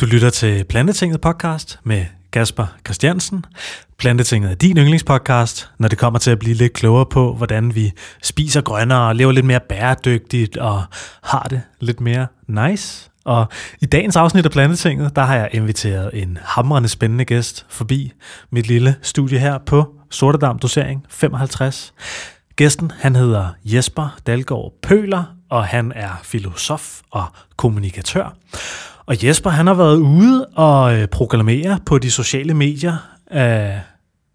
Du lytter til Plantetinget podcast med Kasper Christiansen. Plantetinget er din yndlingspodcast, når det kommer til at blive lidt klogere på, hvordan vi spiser grønnere og lever lidt mere bæredygtigt og har det lidt mere nice. Og i dagens afsnit af Plantetinget, der har jeg inviteret en hamrende spændende gæst forbi mit lille studie her på Sortedam dosering 55. Gæsten, han hedder Jesper Dalgaard Pøler, og han er filosof og kommunikatør. Og Jesper, han har været ude og proklamere på de sociale medier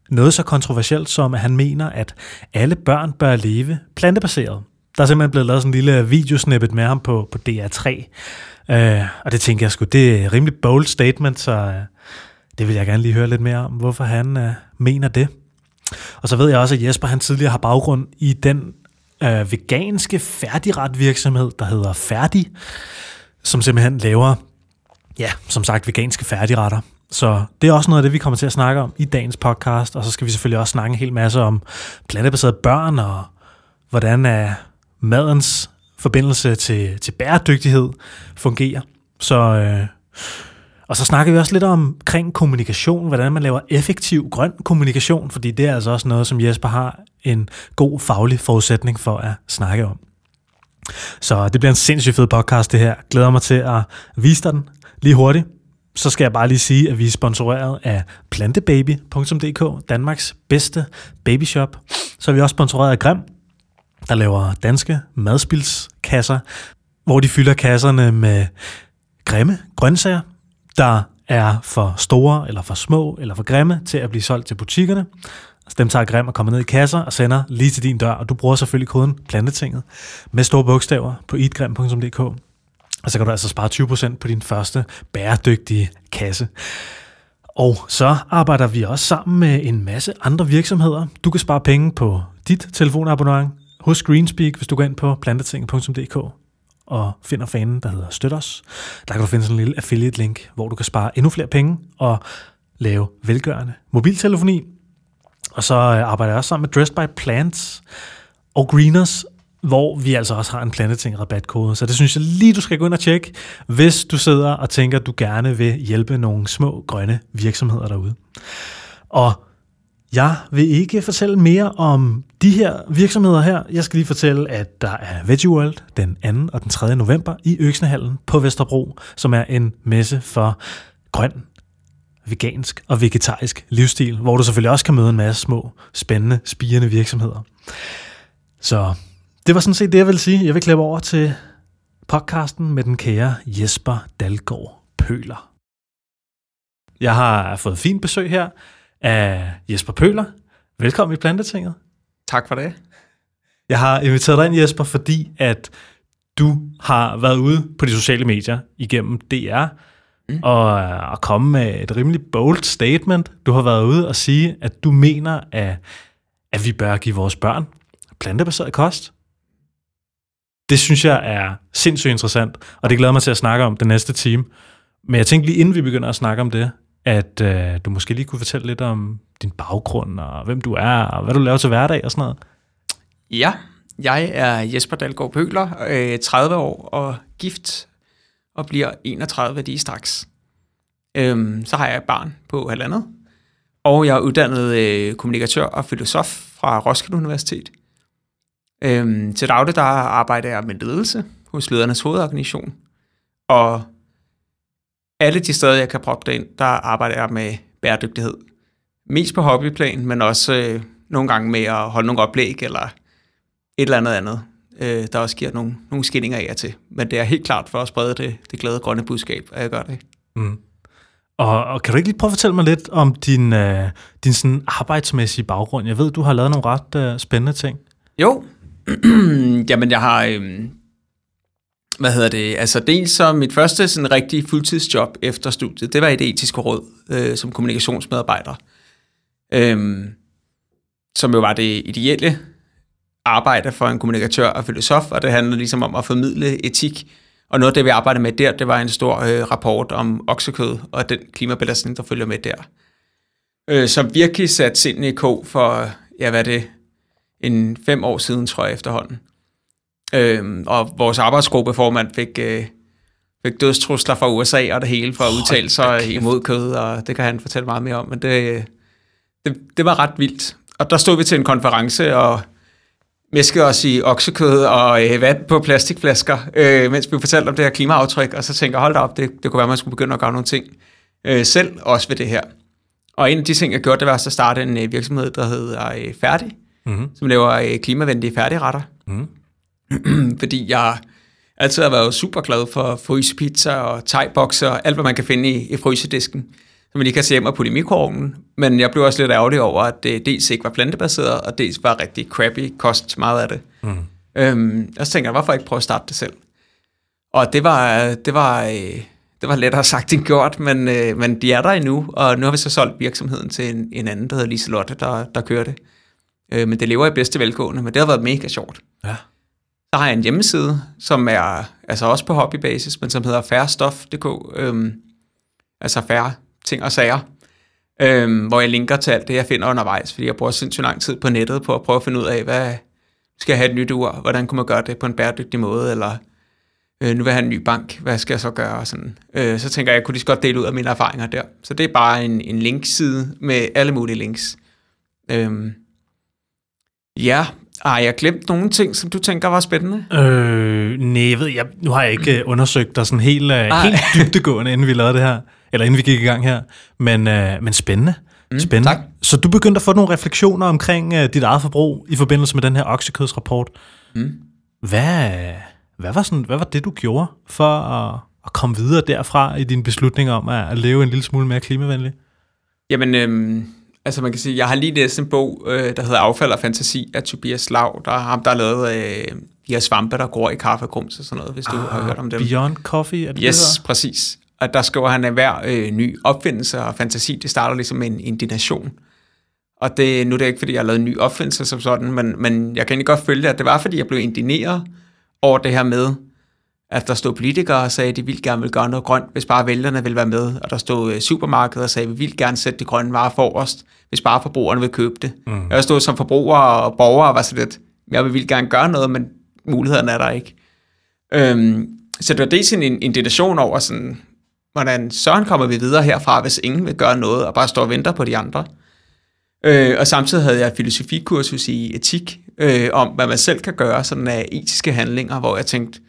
noget så kontroversielt som, at han mener, at alle børn bør leve plantebaseret. Der er simpelthen blevet lavet sådan en lille videosnippet med ham på DR3. Og det tænker jeg sgu, det er et rimelig bold statement, så det vil jeg gerne lige høre lidt mere om, hvorfor han mener det. Og så ved jeg også, at Jesper han tidligere har baggrund i den veganske færdigretvirksomhed, der hedder Færdig, som simpelthen laver, ja, som sagt, veganske færdigretter. Så det er også noget af det, vi kommer til at snakke om i dagens podcast, og så skal vi selvfølgelig også snakke en hel masse om plantebaserede børn, og hvordan madens forbindelse til bæredygtighed fungerer. Så, og så snakker vi også lidt omkring kommunikation, hvordan man laver effektiv grøn kommunikation, fordi det er altså også noget, som Jesper har en god faglig forudsætning for at snakke om. Så det bliver en sindssygt fed podcast det her. Glæder mig til at vise dig den lige hurtigt. Så skal jeg bare lige sige, at vi er sponsoreret af plantebaby.dk, Danmarks bedste babyshop. Så er vi også sponsoreret af Grim, der laver danske madspildskasser, hvor de fylder kasserne med grimme grøntsager, der er for store, eller for små, eller for grimme til at blive solgt til butikkerne. Så dem tager Grim og kommer ned i kasser og sender lige til din dør, og du bruger selvfølgelig koden Plantetinget med store bogstaver på eatgrim.dk. Og så kan du altså spare 20% på din første bæredygtige kasse. Og så arbejder vi også sammen med en masse andre virksomheder. Du kan spare penge på dit telefonabonnement hos Greenspeak, hvis du går ind på plantetinget.dk og finder fanen, der hedder Støt os. Der kan du finde sådan en lille affiliate-link, hvor du kan spare endnu flere penge og lave velgørende mobiltelefoni. Og så arbejder jeg også sammen med Dressed by Plants og Greeners, hvor vi altså også har en planteting-rabatkode. Så det synes jeg lige, du skal gå ind og tjekke, hvis du sidder og tænker, at du gerne vil hjælpe nogle små grønne virksomheder derude. Og jeg vil ikke fortælle mere om de her virksomheder her. Jeg skal lige fortælle, at der er VeggieWorld den 2. og den 3. november i Øksnehallen på Vesterbro, som er en messe for grøn, vegansk og vegetarisk livsstil, hvor du selvfølgelig også kan møde en masse små, spændende, spirende virksomheder. Så det var sådan set det, jeg ville sige. Jeg vil klippe over til podcasten med den kære Jesper Dalgaard Pøler. Jeg har fået fint besøg her af Jesper Pøler. Velkommen i Plantetinget. Tak for det. Jeg har inviteret dig ind, Jesper, fordi at du har været ude på de sociale medier igennem DR, og komme med et rimelig bold statement. Du har været ude og sige, at du mener, at vi bør give vores børn plantebaseret kost. Det synes jeg er sindssygt interessant, og det glæder mig til at snakke om den næste time. Men jeg tænkte lige inden vi begynder at snakke om det, at du måske lige kunne fortælle lidt om din baggrund, og hvem du er, og hvad du laver til hverdag og sådan noget. Ja, jeg er Jesper Dalgaard Pøler, 30 år og gift, og bliver 31 lige straks. Så har jeg et barn på halvandet, og jeg er uddannet kommunikatør og filosof fra Roskilde Universitet. Til daglig der arbejder jeg med ledelse hos Ledernes Hovedorganisation, og alle de steder, jeg kan proppe det ind, der arbejder jeg med bæredygtighed. Mest på hobbyplan, men også nogle gange med at holde nogle oplæg eller et eller andet. Der også giver nogle skinninger af jer til. Men det er helt klart for at sprede det glade grønne budskab, at jeg gør det. Mm. Og kan du ikke lige prøve at fortælle mig lidt om din sådan arbejdsmæssige baggrund? Jeg ved, du har lavet nogle ret spændende ting. Jo. Jamen, jeg har... Altså, dels så mit første sådan rigtig fuldtidsjob efter studiet, det var i Det Etiske Råd som kommunikationsmedarbejder. Som jo var det ideelle arbejde for en kommunikatør og filosof, og det handlede ligesom om at formidle etik. Og noget af det, vi arbejdede med der, det var en stor rapport om oksekød og den klimabelastning, der følger med der. Som virkelig satte sindene i kog for, en 5 år siden, tror jeg, efterhånden. Og vores arbejdsgruppeformand fik dødstrusler fra USA og det hele for at udtale sig imod kød, og det kan han fortælle meget mere om, men det var ret vildt. Og der stod vi til en konference og mæskede os i oksekød og vand på plastikflasker, mens vi fortalte om det her klimaaftryk, og så tænker jeg, hold da op, det kunne være, man skulle begynde at gøre nogle ting selv, også ved det her. Og en af de ting, jeg gjorde, det var så at starte en virksomhed, der hedder Færdig, som laver klimavenlige færdigretter. Fordi jeg altid har været super glad for frysepizza og thai-bokser og alt, hvad man kan finde i frysedisken, som man lige kan se hjem og putte i mikroovnen. Men jeg blev også lidt ærgerlig over, at det dels ikke var plantebaseret, og dels var rigtig crappy kost meget af det. Og så tænkte jeg, hvorfor ikke prøve at starte det selv? Og det var lettere sagt end gjort, men de er der endnu, og nu har vi så solgt virksomheden til en anden, der hedder Liselotte, der kører det. Men det lever i bedste velgående, men det har været mega sjovt. Ja. Der har jeg en hjemmeside, som er altså også på hobbybasis, men som hedder FærreStof.dk, altså færre ting og sager, hvor jeg linker til alt det, jeg finder undervejs, fordi jeg bruger sindssygt lang tid på nettet på at prøve at finde ud af, hvad skal jeg have et nyt ur, hvordan kunne man gøre det på en bæredygtig måde, eller nu vil jeg have en ny bank, hvad skal jeg så gøre? Sådan. Så tænker jeg kunne lige så godt dele ud af mine erfaringer der. Så det er bare en linkside med alle mulige links. Ja, har jeg glemt nogle ting, som du tænker var spændende? Nu har jeg ikke undersøgt dig sådan helt dybdegående, inden vi lavede det her, eller inden vi gik i gang her, men spændende. Spændende. Tak. Så du begyndte at få nogle refleksioner omkring dit eget forbrug i forbindelse med den her oksekødsrapport. Hvad var det, du gjorde for at komme videre derfra i dine beslutninger om at leve en lille smule mere klimavenlig? Jamen, altså man kan sige, jeg har lige læst en bog, der hedder Affald og fantasi af Tobias Lav. Der er ham, der har lavet de her svampe, der gror i kaffegrums og sådan noget, hvis du har hørt om dem. Beyond Coffee, er det yes, det der? Præcis. Og der skriver han, at hver ny opfindelse og fantasi, det starter ligesom med en indignation. Og nu er det ikke, fordi jeg har lavet en ny opfindelse som sådan, men jeg kan egentlig godt følge, at det var, fordi jeg blev indigneret over det her med, at der stod politikere og sagde, at de ville gerne vil gøre noget grønt, hvis bare vælgerne vil være med. Og der stod supermarkeder og sagde, at vi vil gerne sætte de grønne varer forrest, hvis bare forbrugerne vil købe det. Jeg stod som forbruger og borgere og var så lidt, jeg vil gerne gøre noget, men mulighederne er der ikke. Så det var det sådan en indignation over, sådan, hvordan søren kommer vi videre herfra, hvis ingen vil gøre noget og bare står og venter på de andre. Og samtidig havde jeg et filosofikursus i etik, om hvad man selv kan gøre sådan af etiske handlinger, hvor jeg tænkte,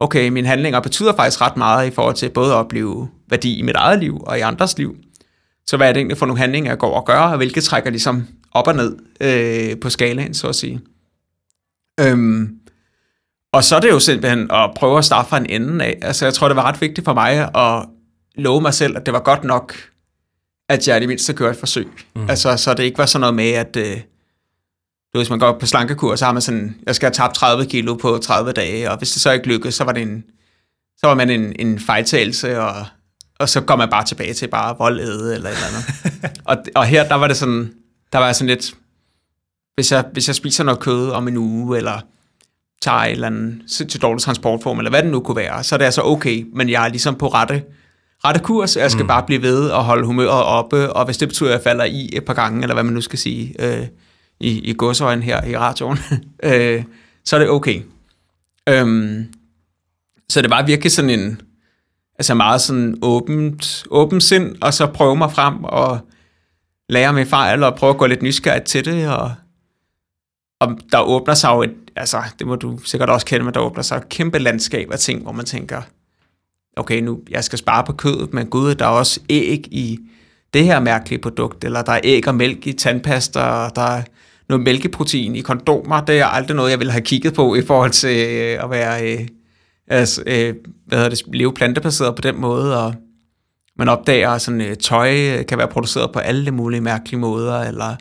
okay, mine handlinger betyder faktisk ret meget i forhold til både at opleve værdi i mit eget liv og i andres liv. Så hvad er det egentlig for nogle handlinger, jeg går og gør, og hvilke trækker ligesom op og ned på skalaen, så at sige. Og så er det jo simpelthen at prøve at starte fra en ende af. Altså jeg tror, det var ret vigtigt for mig at love mig selv, at det var godt nok, at jeg i det mindste kører et forsøg. Altså, så det ikke var sådan noget med, at hvis man går på slankekur, så har man sådan, jeg skal have tabt 30 kilo på 30 dage, og hvis det så ikke lykkedes, så var det en fejltagelse, og så går man bare tilbage til bare voldæde eller et eller andet. og her, der var det sådan, der var sådan lidt, hvis jeg spiser noget kød om en uge, eller tager et eller andet sindssygt dårlig transportform, eller hvad det nu kunne være, så er det altså okay, men jeg er ligesom på rette kurs, jeg skal bare blive ved og holde humøret oppe, og hvis det betyder, at jeg falder i et par gange, eller hvad man nu skal sige, i godsøjen her i radioen, så er det okay. Så det var virkelig sådan en, altså meget sådan åbent sind, og så prøve mig frem, og lære mig fejl, og prøve at gå lidt nysgerrigt til det, og der åbner sig jo altså det må du sikkert også kende, men der åbner sig et kæmpe landskab af ting, hvor man tænker, okay, nu jeg skal spare på kødet, men gud, der er også æg i det her mærkelige produkt, eller der er æg og mælk i tandpasta, og der er noget mælkeprotein i kondomer, det er aldrig noget, jeg ville have kigget på i forhold til at være leve plantebaseret på den måde, og man opdager, at sådan, tøj kan være produceret på alle mulige mærkelige måder, eller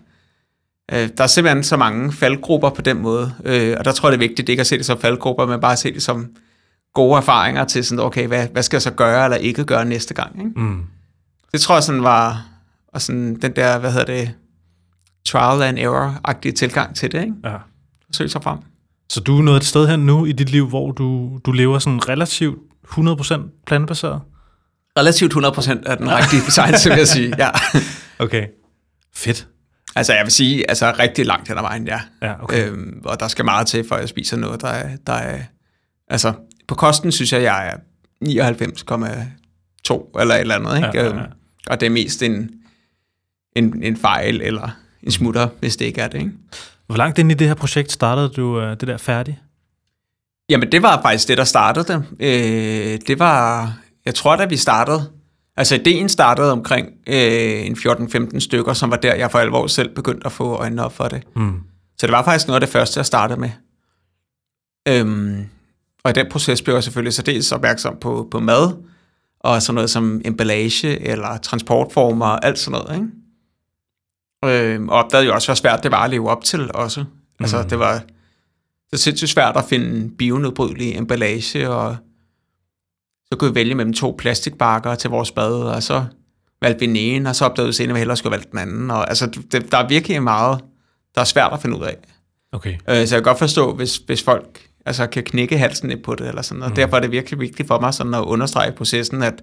der er simpelthen så mange faldgrupper på den måde, og der tror jeg, det er vigtigt ikke at se det som faldgrupper, men bare at se det som gode erfaringer til sådan, okay, hvad skal jeg så gøre eller ikke gøre næste gang, ikke? Det tror jeg sådan var, og sådan den der, trial and error-agtige tilgang til det, ikke? Ja. Søg sig frem. Så du er nået et sted her nu i dit liv, hvor du lever sådan relativt 100% plantebaseret? Relativt 100% er den rigtige betegnelse, vil jeg sige, ja. Okay, fedt. Altså jeg vil sige, altså rigtig langt hen ad vejen, ja. Ja, okay. Og der skal meget til, før jeg spiser noget, der er altså på kosten synes jeg, jeg er 99,2 eller et eller andet. Ikke? Ja. Og det er mest en fejl eller en smutter, hvis det ikke er det. Ikke? Hvor langt ind i det her projekt startede du det der Færdig? Jamen, det var faktisk det, der startede det. Det var, jeg tror, da vi startede, altså ideen startede omkring en 14-15 stykker, som var der, jeg for alvor selv begyndte at få øjnene op for det. Mm. Så det var faktisk noget af det første, jeg startede med. Og i den proces blev jeg selvfølgelig så dels opmærksom på mad, og sådan noget som emballage eller transportformer og alt sådan noget, ikke? Og opdagede jo også, hvor svært det var at leve op til også. Altså, det var så sindssygt svært at finde bionedbrydelig emballage, og så kunne vi vælge mellem to plastikbakker til vores bad, og så valgte vi den ene, og så opdagede vi senere, at vi hellere skulle valgte den anden. Og altså, der er virkelig meget, der er svært at finde ud af. Okay. Så jeg kan godt forstå, hvis folk altså kan knække halsen lidt på det, eller sådan, og derfor er det virkelig vigtigt for mig sådan at understrege processen, at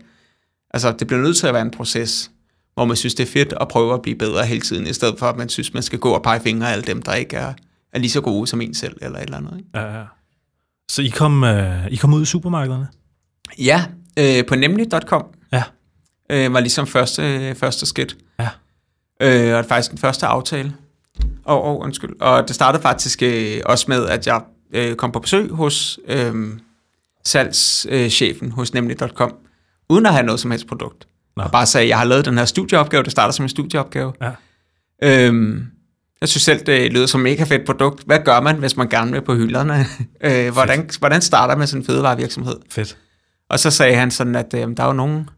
altså, det bliver nødt til at være en proces, hvor man synes, det er fedt at prøve at blive bedre hele tiden, i stedet for, at man synes, man skal gå og pege fingre af alle dem, der ikke er lige så gode som en selv, eller et eller andet. Ikke? Ja. Så I kom ud i supermarkederne? Ja, på nemlig.com. Ja. Var ligesom første skridt. Ja. Og faktisk den første aftale. Og det startede faktisk også med, at jeg kom på besøg hos salgschefen hos nemlig.com, uden at have noget som helst produkt. Nej. Og bare sagde, at jeg har lavet den her studieopgave, det starter som en studieopgave. Ja. Jeg synes selv, det lyder som et mega fedt produkt. Hvad gør man, hvis man gerne vil på hylderne? Hvordan starter man sådan en fødevarevirksomhed? Fedt. Og så sagde han sådan, at der er jo nogen,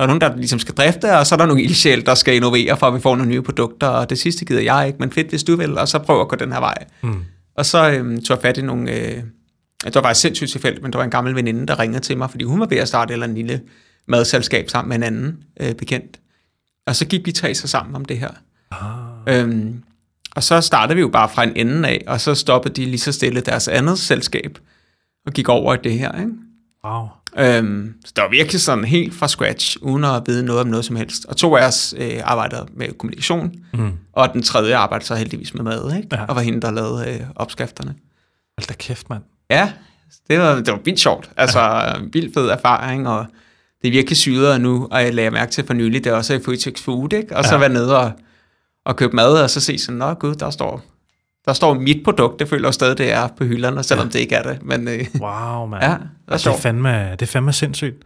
der ligesom skal drifte, og så er der nogle ildsjæl, der skal innovere, for at vi får nogle nye produkter, og det sidste gider jeg ikke, men fedt, hvis du vil, og så prøv at gå den her vej. Mm. Og så tog jeg fat i nogle... det var faktisk sindssygt tilfældigt, men der var en gammel veninde, der ringede til mig, fordi hun var ved at starte eller en lille madselskab sammen med en anden bekendt. Og så gik vi tre sig sammen om det her. Og så startede vi jo bare fra en ende af, og så stoppede de lige så stille deres andet selskab, og gik over i det her, ikke? Wow. Så det var virkelig sådan helt fra scratch, uden at vide noget om noget som helst. Og to af os arbejdede med kommunikation, og den tredje arbejdede så heldigvis med mad, ikke? Ja. Og var hende, der lavede opskrifterne. Hold da kæft, mand. Ja, det var vildt sjovt. Altså, vildt fed erfaring, og det er virkelig syret nu, og jeg lagde mærke til for nylig, det er også i Foodics Food, ikke? Og så være nede og købe mad, og så se sådan, nå gud, der står mit produkt, det føler jeg stadig, det er på hylderne, selvom det ikke er det. Men, wow, mand. Ja, det er fandme sindssygt.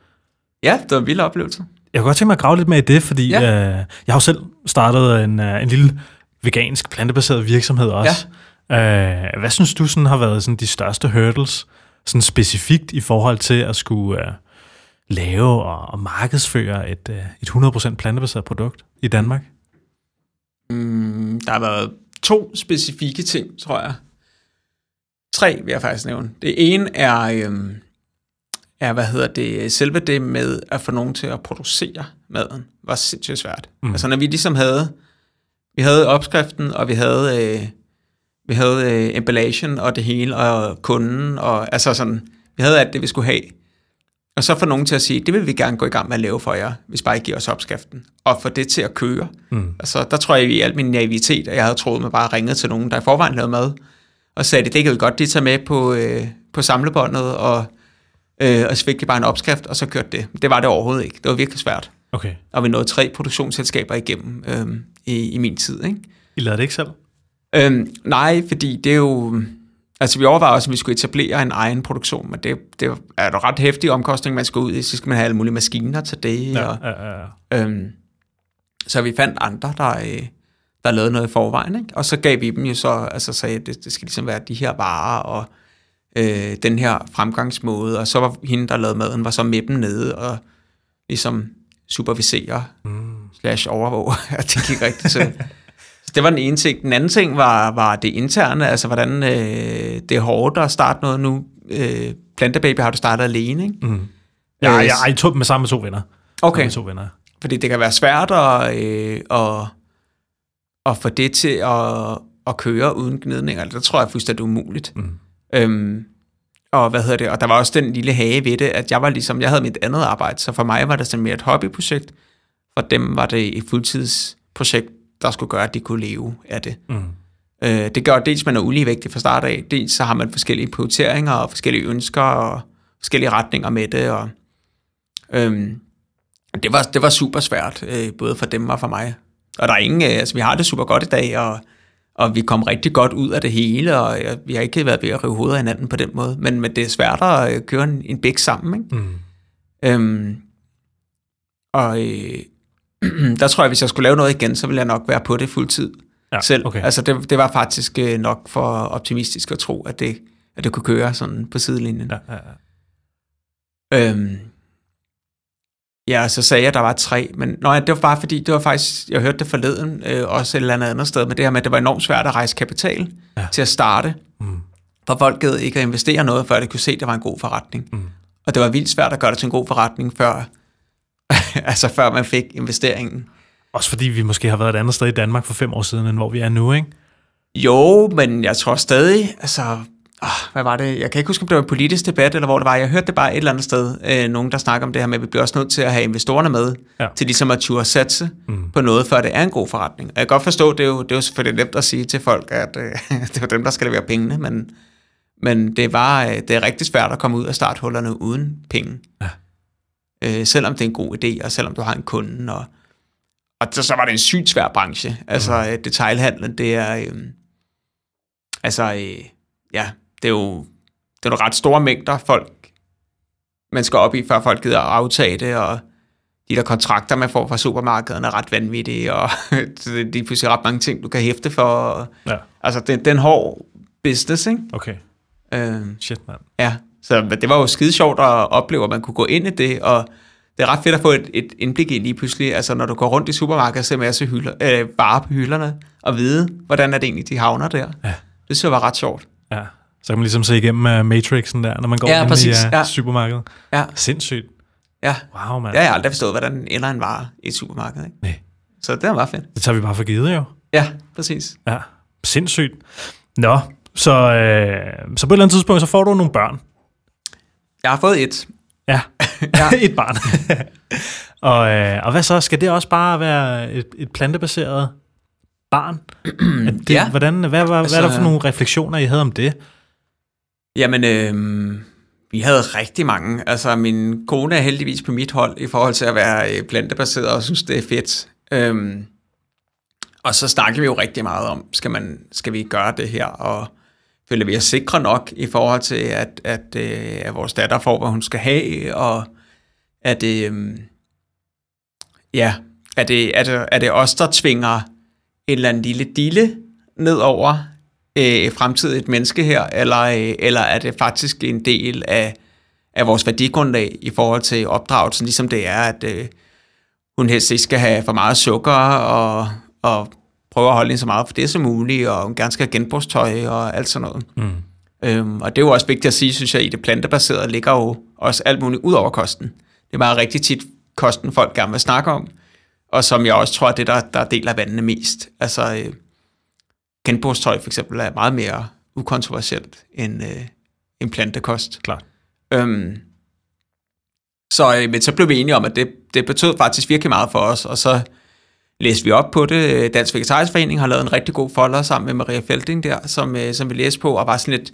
Ja, det var en vild oplevelse. Jeg kunne godt tænke mig at grave lidt med i det, fordi jeg har jo selv startet en lille vegansk, plantebaseret virksomhed også. Ja. Hvad synes du sådan har været sådan de største hurdles, sådan specifikt i forhold til at skulle lave og markedsføre et 100% plantebaseret produkt i Danmark? Der har været 2 specifikke ting, tror jeg. 3 vil jeg faktisk nævne. Det ene er selve det med at få nogen til at producere maden, var sindssygt svært. Mm. Altså når vi ligesom havde opskriften, og vi havde emballagen og det hele, og kunden, og altså sådan, vi havde alt det, vi skulle have. Og så få nogen til at sige, det vil vi gerne gå i gang med at lave for jer, hvis bare I giver os opskriften. Og få det til at køre. Mm. Altså, der tror jeg i al min naivitet, at jeg havde troet, man bare ringede til nogen, der i forvejen lavede mad, og sagde, det kan vi godt lige tage med på samlebåndet, og så fik de bare en opskrift, og så kørte det. Det var det overhovedet ikke. Det var virkelig svært. Okay. Og vi nåede 3 produktionsselskaber igennem i min tid. Ikke? I lavede det ikke selv? Nej, fordi det er jo... Altså, vi overvejer også, at vi skulle etablere en egen produktion, men det er der ret hæftige omkostninger, man skal ud i. Så skal man have alle mulige maskiner til det. Ja, og, ja. Så vi fandt andre, der lavede noget i forvejen, ikke? Og så gav vi dem jo så, altså sagde, det skal ligesom være de her varer, og den her fremgangsmåde, og så var hende, der lavede maden, var så med dem nede, og ligesom supervisere, / overvåge, at det gik rigtigt til. Det var den ene ting. Den anden ting var det interne, altså hvordan det er hårdt at starte noget nu. Plantebaby har du startet alene, ikke? Mm. Ja, jeg er sammen med 2 venner. Okay. Med 2 venner. Fordi det kan være svært at få det til at køre uden gnidninger. Det tror jeg fuldstændig umuligt. Mm. Og der var også den lille hage ved det, at jeg var ligesom, jeg havde mit andet arbejde, så for mig var det sådan mere et hobbyprojekt. For dem var det et fuldtidsprojekt, der skulle gøre, at de kunne leve af det. Mm. Det gør dels, at man er uligevægtig fra start af, dels så har man forskellige prioriteringer og forskellige ønsker og forskellige retninger med det, og Det var super svært, både for dem og for mig. Og der er ingen, altså vi har det super godt i dag, og vi kom rigtig godt ud af det hele, og vi har ikke været ved at rive hovedet af hinanden på den måde, men det er svært at køre en bæk sammen, ikke? Mm. Der tror jeg, hvis jeg skulle lave noget igen, så ville jeg nok være på det fuldtid selv. Okay. Altså det var faktisk nok for optimistisk at tro, at det kunne køre sådan på sidelinjen. Ja. Ja, så sagde jeg, at der var 3, men det var bare fordi, det var faktisk, jeg hørte det forleden, også et eller andet sted, men det her med, at det var enormt svært at rejse kapital til at starte, for folk gad ikke at investere noget, før de kunne se, at det var en god forretning. Mm. Og det var vildt svært at gøre det til en god forretning, før, altså før man fik investeringen. Også fordi vi måske har været et andet sted i Danmark for 5 år siden, end hvor vi er nu, ikke? Jo, men jeg tror stadig, altså... hvad var det? Jeg kan ikke huske, om det var en politisk debat, eller hvor det var. Jeg hørte det bare et eller andet sted. Nogen, der snakker om det her med, at vi bliver også nødt til at have investorerne med, til ligesom at turde satse på noget, før det er en god forretning. Og jeg kan godt forstå, det er jo selvfølgelig nemt at sige til folk, at det er dem, der skal levere pengene, men det er rigtig svært at komme ud af starthullerne uden penge. Ja. Selvom det er en god idé, og selvom du har en kunde. Og så var det en sygt svær branche. Altså, detailhandlen, det er... Det er jo ret store mængder folk, man skal op i, før folk gider at aftage det, og de der kontrakter, man får fra supermarkederne, er ret vanvittige, og det er pludselig ret mange ting, du kan hæfte for. Ja. Altså, det er en hård business, ikke? Okay. Shit, man. Ja, så det var jo skide sjovt at opleve, at man kunne gå ind i det, og det er ret fedt at få et indblik i lige pludselig. Altså, når du går rundt i supermarkedet og ser masse varer på hylderne, og vide, hvordan er det egentlig, de havner der. Ja. Det synes jeg var ret sjovt. Ja, så kan man ligesom se igennem Matrixen der, når man går ind i supermarkedet. Ja. Sindssygt. Ja. Wow, mand. Ja, jeg har aldrig forstået, hvordan ender en vare i et supermarked, ikke? Nej. Så det er meget fedt. Det tager vi bare for givet, jo. Ja, præcis. Ja, sindssygt. Nå, så på et eller andet tidspunkt, så får du nogle børn. Jeg har fået 1. Ja, et barn. og hvad så? Skal det også bare være et plantebaseret... barn. Hvad er der for nogle refleksioner, I havde om det? Jamen, vi havde rigtig mange. Altså, min kone er heldigvis på mit hold i forhold til at være plantebaseret og synes, det er fedt. Og så snakker vi jo rigtig meget om, skal vi gøre det her? Og føler vi os sikre nok i forhold til, at vores datter får, hvad hun skal have? Og er det os, der tvinger en eller anden lille dille ned over fremtidigt menneske her, eller er det faktisk en del af vores værdigrundlag i forhold til opdragelsen, ligesom det er, at hun helst ikke skal have for meget sukker, og prøve at holde ind så meget for det som muligt, og hun gerne skal have genbrugstøj og alt sådan noget. Mm. Og det er jo også vigtigt at sige, synes jeg, i det plantebaserede ligger jo også alt muligt ud over kosten. Det er meget rigtig tit kosten, folk gerne vil snakke om, og som jeg også tror, er det, der deler vandene mest. Altså, genbrugstøj for eksempel er meget mere ukontroversielt end plantekost. Klart. Men så blev vi enige om, at det betød faktisk virkelig meget for os, og så læste vi op på det. Dansk Vegetarisk Forening har lavet en rigtig god folder sammen med Maria Felding der, som vi læste på, og var sådan lidt,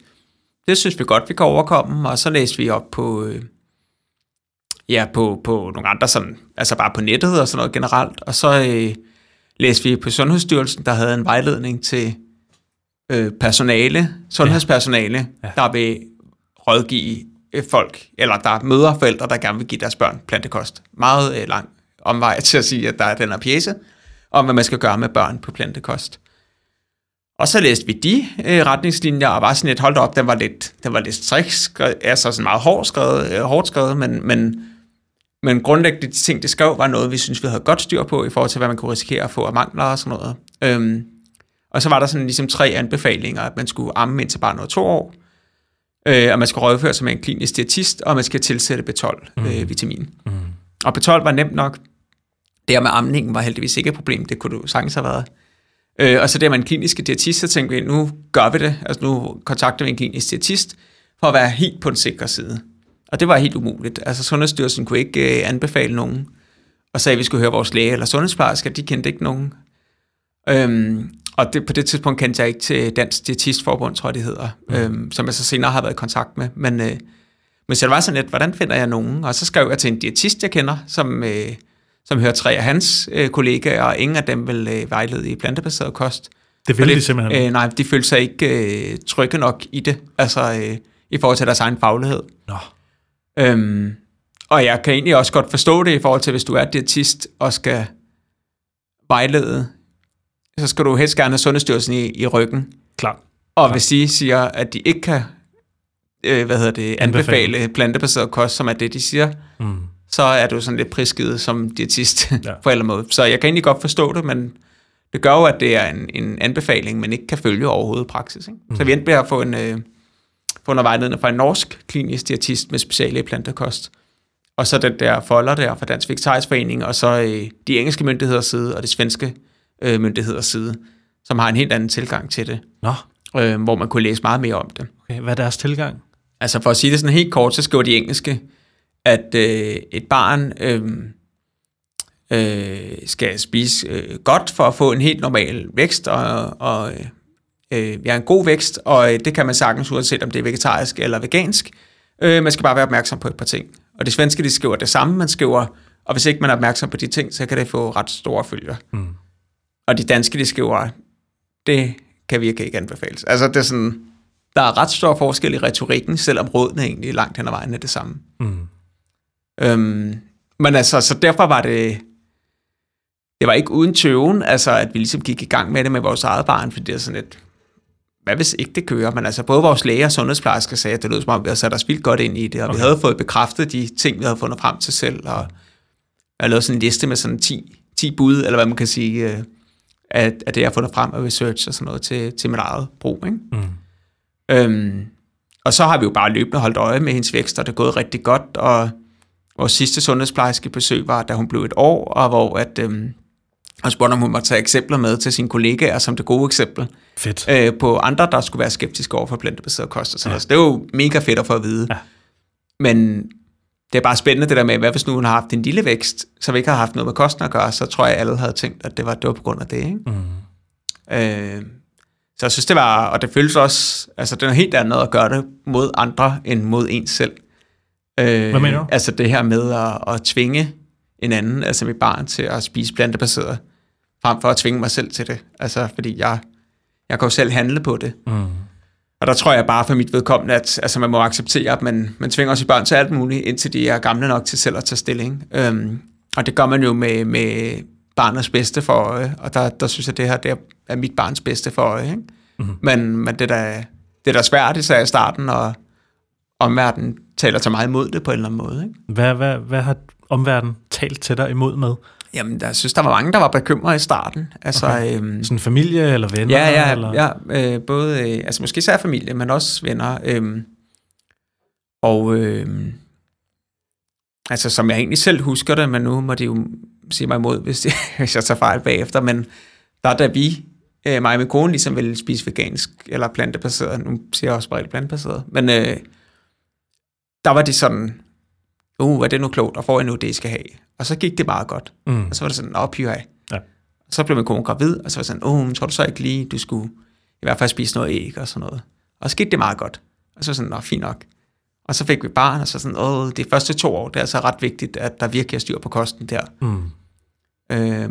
det synes vi godt, vi kan overkomme, og så læste vi op på... på nogle andre, sådan, altså bare på nettet og sådan noget generelt. Og så læste vi på Sundhedsstyrelsen, der havde en vejledning til sundhedspersonale, der vil rådgive folk, eller der møder forældre, der gerne vil give deres børn plantekost. Meget lang omvej til at sige, at der er den her pjece om, hvad man skal gøre med børn på plantekost. Og så læste vi de retningslinjer, og var sådan lidt, holdt op, den var lidt strikt, altså sådan meget hårdt skrevet, men grundlæggende de ting, det skrev, var noget, vi synes vi havde godt styr på, i forhold til, hvad man kunne risikere at få af mangler og sådan noget. Og så var der sådan ligesom 3 anbefalinger, at man skulle amme indtil barnet var 2 år, og man skulle rådføre sig med en klinisk diætist, og man skal tilsætte B12-vitamin. Og B12 var nemt nok. Det med amningen var heldigvis ikke et problem, det kunne du sagtens have været. Og så der med en klinisk diætist, så tænkte vi, nu gør vi det, altså nu kontakter vi en klinisk diætist, for at være helt på den sikre side. Og det var helt umuligt. Altså Sundhedsstyrelsen kunne ikke anbefale nogen, og sagde, at vi skulle høre vores læge eller sundhedsplejersker, de kendte ikke nogen. Og det, på det tidspunkt kendte jeg ikke til Dansk Diætistforbund, tror jeg det hedder, som jeg så senere har været i kontakt med. Men Men så det var sådan lidt, hvordan finder jeg nogen? Og så skrev jeg til en diætist, jeg kender, som hører 3 af hans kollegaer, og ingen af dem vil vejlede i plantebaseret kost. Det ville de simpelthen. Nej, de følte sig ikke trygge nok i det, altså i forhold til deres egen faglighed. Nå. Og jeg kan egentlig også godt forstå det i forhold til, hvis du er diætist og skal vejlede, så skal du helst gerne have Sundhedsstyrelsen i ryggen. Klar. Og hvis de siger, at de ikke kan anbefale plantebaseret kost, som er det, de siger, så er du sådan lidt prisgivet som diætist på en eller måde. Så jeg kan egentlig godt forstå det, men det gør jo, at det er en anbefaling, man ikke kan følge overhovedet i praksis. Ikke? Så vi endte med at få en vejledning fra en norsk klinisk diætist med speciale i plantekost. Og så den der folder der fra Dansk Vegetarisk Forening, og så de engelske myndigheders side og de svenske myndigheders side, som har en helt anden tilgang til det. Nå. Hvor man kunne læse meget mere om det. Okay, hvad er deres tilgang? Altså for at sige det sådan helt kort, så skriver de engelske, at et barn skal spise godt for at få en helt normal vækst, og en god vækst, og det kan man sagtens uanset om det er vegetarisk eller vegansk. Man skal bare være opmærksom på et par ting. Og det svenske, de skriver det samme, man skriver, og hvis ikke man er opmærksom på de ting, så kan det få ret store følger. Mm. Og de danske, de skriver, det kan virkelig ikke anbefales. Altså det er sådan, der er ret stor forskel i retorikken, selvom rådene egentlig langt hen ad vejen er det samme. Mm. Men altså, så derfor var det var ikke uden tøven, altså at vi ligesom gik i gang med det med vores eget barn, fordi det er sådan et, hvad hvis ikke det kører? Men altså både vores læger og sundhedsplejersker sagde, at det lød som om, vi havde sat os vildt godt ind i det, og vi havde fået bekræftet de ting, vi havde fundet frem til selv, og jeg lavede sådan en liste med sådan 10 bud, eller hvad man kan sige, at det, jeg har fundet frem af research og sådan noget til mit eget brug, ikke? Mm. Og så har vi jo bare løbende holdt øje med hendes vækst, og det er gået rigtig godt, og vores sidste sundhedsplejerske besøg var, da hun blev 1 år, og hvor at, hun spurgte, om hun måtte tage eksempler med til sine kollegaer, som det gode eksempel. Fedt. På andre, der skulle være skeptiske over for plantebaseret kost og sådan noget. Så det er jo mega fedt at få at vide. Ja. Men det er bare spændende det der med, hvad hvis nu hun har haft en lille vækst, som ikke har haft noget med kosten at gøre, så tror jeg, alle havde tænkt, at det var på grund af det, ikke? Mm. Så jeg synes, det var, og det føles også, altså det er noget helt andet at gøre det mod andre, end mod en selv. Hvad mener du? Altså det her med at tvinge en anden, altså mit barn, til at spise plantebaseret, frem for at tvinge mig selv til det. Altså fordi jeg kan jo selv handle på det. Mm. Og der tror jeg bare for mit vedkommende, at altså, man må acceptere, at man tvinger sit børn til alt muligt, indtil de er gamle nok til selv at tage stilling. Og det gør man jo med barnets bedste for øje, og der synes jeg, det her det er mit barns bedste for øje. Ikke? Mm-hmm. Men det er da svært, især i starten, og omverdenen taler til mig imod det på en eller anden måde. Ikke? Hvad har omverdenen talt til dig imod med? Jamen, jeg synes, der var mange, der var bekymrede i starten. Altså, okay. Sådan familie eller venner? Ja, eller? Ja både, altså måske især familie, men også venner. Altså, som jeg egentlig selv husker det, men nu må de jo sige mig imod, hvis jeg tager fejl bagefter, men da vi, mig og min kone, ligesom ville spise vegansk eller plantebaseret, nu siger jeg også bare plantebaseret, men der var det sådan, er det nu klogt, og får jeg nu det, I skal have? Og så gik det meget godt. Mm. Og så var det sådan, pyha af. Ja. Og så blev min kone gravid, og så var det sådan, tror du så ikke lige, du skulle i hvert fald spise noget æg og sådan noget. Og så gik det meget godt. Og så var sådan, fint nok. Og så fik vi barn, og så sådan, de første 2 år, det er altså ret vigtigt, at der virkelig er styr på kosten der. Mm.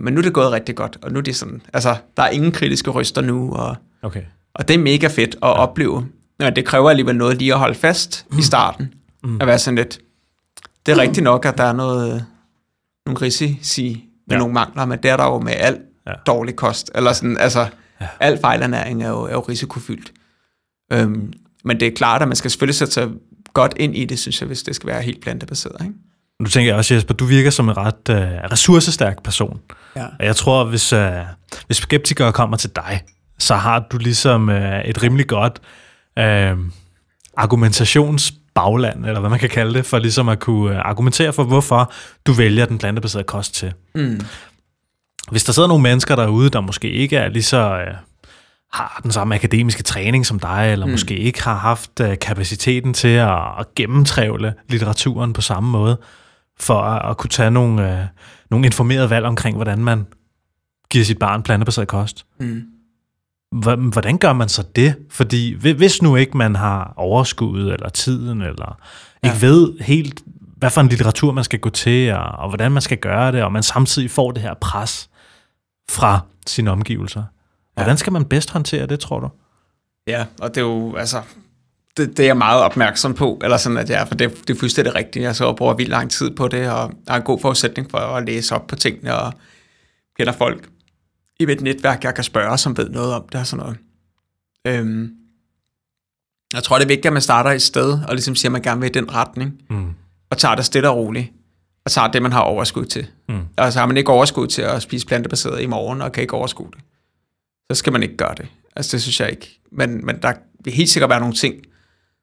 Men nu er det gået rigtig godt, og nu er det sådan, altså, der er ingen kritiske røster nu, og, okay. Og det er mega fedt at opleve. Men det kræver alligevel noget lige at holde fast i starten, at være sådan lidt, det er rigtigt nok, at der er nogle risici med nogle mangler, men det er der jo med alt dårlig kost, eller sådan, altså, al fejlernæring er jo risikofyldt. Men det er klart, at man skal selvfølgelig sætte sig godt ind i det, synes jeg, hvis det skal være helt plantebaseret, ikke? Nu tænker jeg også, Jesper, du virker som en ret ressourcestærk person. Ja. Og jeg tror, hvis skeptikere kommer til dig, så har du ligesom et rimelig godt argumentationsbagland, eller hvad man kan kalde det, for ligesom at kunne argumentere for, hvorfor du vælger den plantebaserede kost til. Mm. Hvis der sidder nogle mennesker derude, der måske ikke er lige så har den samme akademiske træning som dig, eller måske ikke har haft kapaciteten til at gennemtrævle litteraturen på samme måde, for at kunne tage nogle informerede valg omkring, hvordan man giver sit barn plantebaseret kost. Mm. Hvordan gør man så det? Fordi hvis nu ikke man har overskuddet, eller tiden, eller ikke ved helt, hvad for en litteratur man skal gå til, og hvordan man skal gøre det, og man samtidig får det her pres fra sine omgivelser. Hvordan skal man bedst håndtere det, tror du? Ja, og det er jo, altså, det er jeg meget opmærksom på, eller sådan, at jeg, for det er fuldstændig rigtigt. Jeg så bruger vildt lang tid på det, og har en god forudsætning for at læse op på tingene, og kender folk i mit netværk, jeg kan spørge, som ved noget om det, og sådan noget. Jeg tror, det er vigtigt, at man starter et sted, og ligesom siger, at man gerne vil i den retning, og tager det stille og roligt, og tager det, man har overskud til. Og så har man ikke overskud til at spise plantebaseret i morgen, og kan ikke overskue det. Så skal man ikke gøre det. Altså, det synes jeg ikke. Men der vil helt sikkert være nogle ting,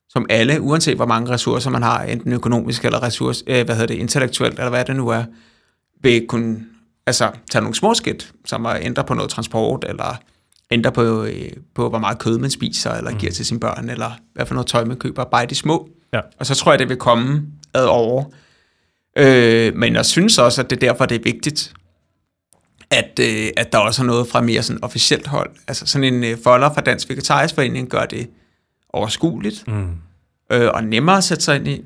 som alle, uanset hvor mange ressourcer man har, enten økonomisk eller intellektuelt, eller hvad det nu er, vil kunne tage nogle små skridt, som at ændre på noget transport, eller ændre på hvor meget kød man spiser, eller giver til sine børn, eller hvad for noget tøj man køber, bare de små. Ja. Og så tror jeg, det vil komme ad over. Men jeg synes også, at det er derfor, det er vigtigt, at der også er noget fra mere sådan officielt hold. Altså sådan en folder fra Dansk Vegetarisk Forening gør det overskueligt og nemmere at sætte sig ind i.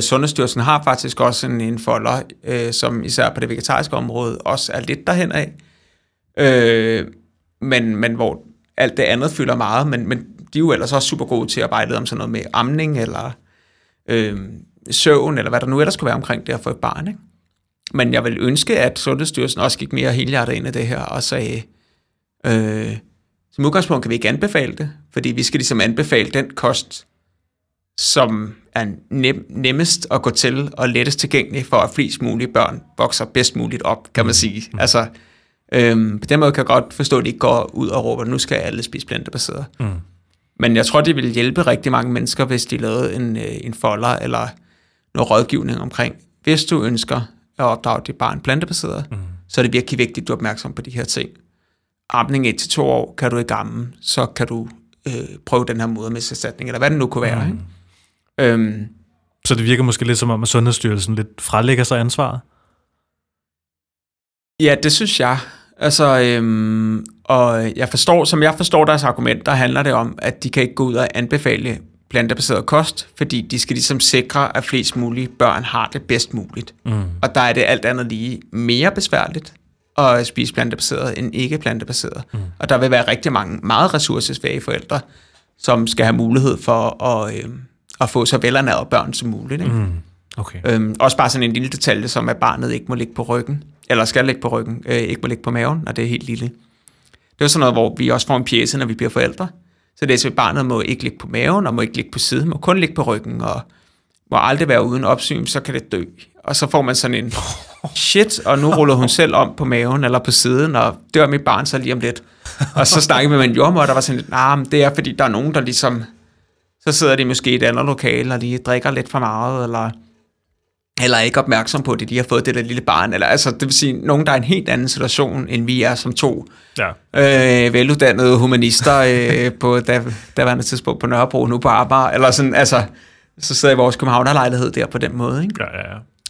Sundhedsstyrelsen har faktisk også en folder, som især på det vegetariske område også er lidt derhen af. Men hvor alt det andet fylder meget, men de er jo ellers også super gode til at vejlede om sådan noget med amning eller søvn, eller hvad der nu ellers skulle være omkring det at få et barn, ikke? Men jeg vil ønske, at Sundhedsstyrelsen også gik mere helhjertet ind i det her og sagde, som udgangspunkt kan vi ikke anbefale det, fordi vi skal ligesom anbefale den kost, som er nemmest at gå til og lettest tilgængelig for, at flest mulige børn vokser bedst muligt op, kan man sige. Altså, på den måde kan jeg godt forstå, at de ikke går ud og råber, nu skal alle spise plantebaseret. Men jeg tror, det ville hjælpe rigtig mange mennesker, hvis de lavede en folder eller noget rådgivning omkring, hvis du ønsker at opdrage dit barn plantebaseret, så er det virkelig vigtigt, at du er opmærksom på de her ting. Amning 1-2 år, kan du ikke amme, så kan du prøve den her modermælkserstatning, eller hvad det nu kunne være. Ikke? Så det virker måske lidt som om, at Sundhedsstyrelsen lidt frelægger sig ansvaret? Ja, det synes jeg. Altså, og som jeg forstår deres argument, der handler det om, at de kan ikke gå ud og anbefale plantebaseret kost, fordi de skal ligesom sikre, at flest mulige børn har det bedst muligt. Og der er det alt andet lige mere besværligt at spise plantebaseret end ikke plantebaseret. Og der vil være rigtig mange meget ressourcesvage forældre, som skal have mulighed for at få så velernærede børn som muligt. Ikke? Okay. Også bare sådan en lille detalje, som at barnet ikke må ligge på ryggen, eller skal ligge på ryggen, ikke må ligge på maven, og det er helt lille. Det er sådan noget, hvor vi også får en pjæse, når vi bliver forældre. Så det er, at barnet må ikke ligge på maven, og må ikke ligge på siden, må kun ligge på ryggen, og må aldrig være uden opsyn, så kan det dø. Og så får man sådan en shit, og nu ruller hun selv om på maven, eller på siden, og dør mit barn så lige om lidt. Og så snakkede vi med en jordemoder, der var sådan lidt, men det er, fordi der er nogen, der ligesom, så sidder de måske i et andet lokale, og lige drikker lidt for meget, eller ikke opmærksom på det, de har fået det der lille barn, eller altså, det vil sige, nogen, der er en helt anden situation, end vi er som to veluddannede humanister på daværende tidspunkt på Nørrebro, nu på Amager, eller sådan, altså, så sidder i vores københavnerlejlighed der på den måde, ikke?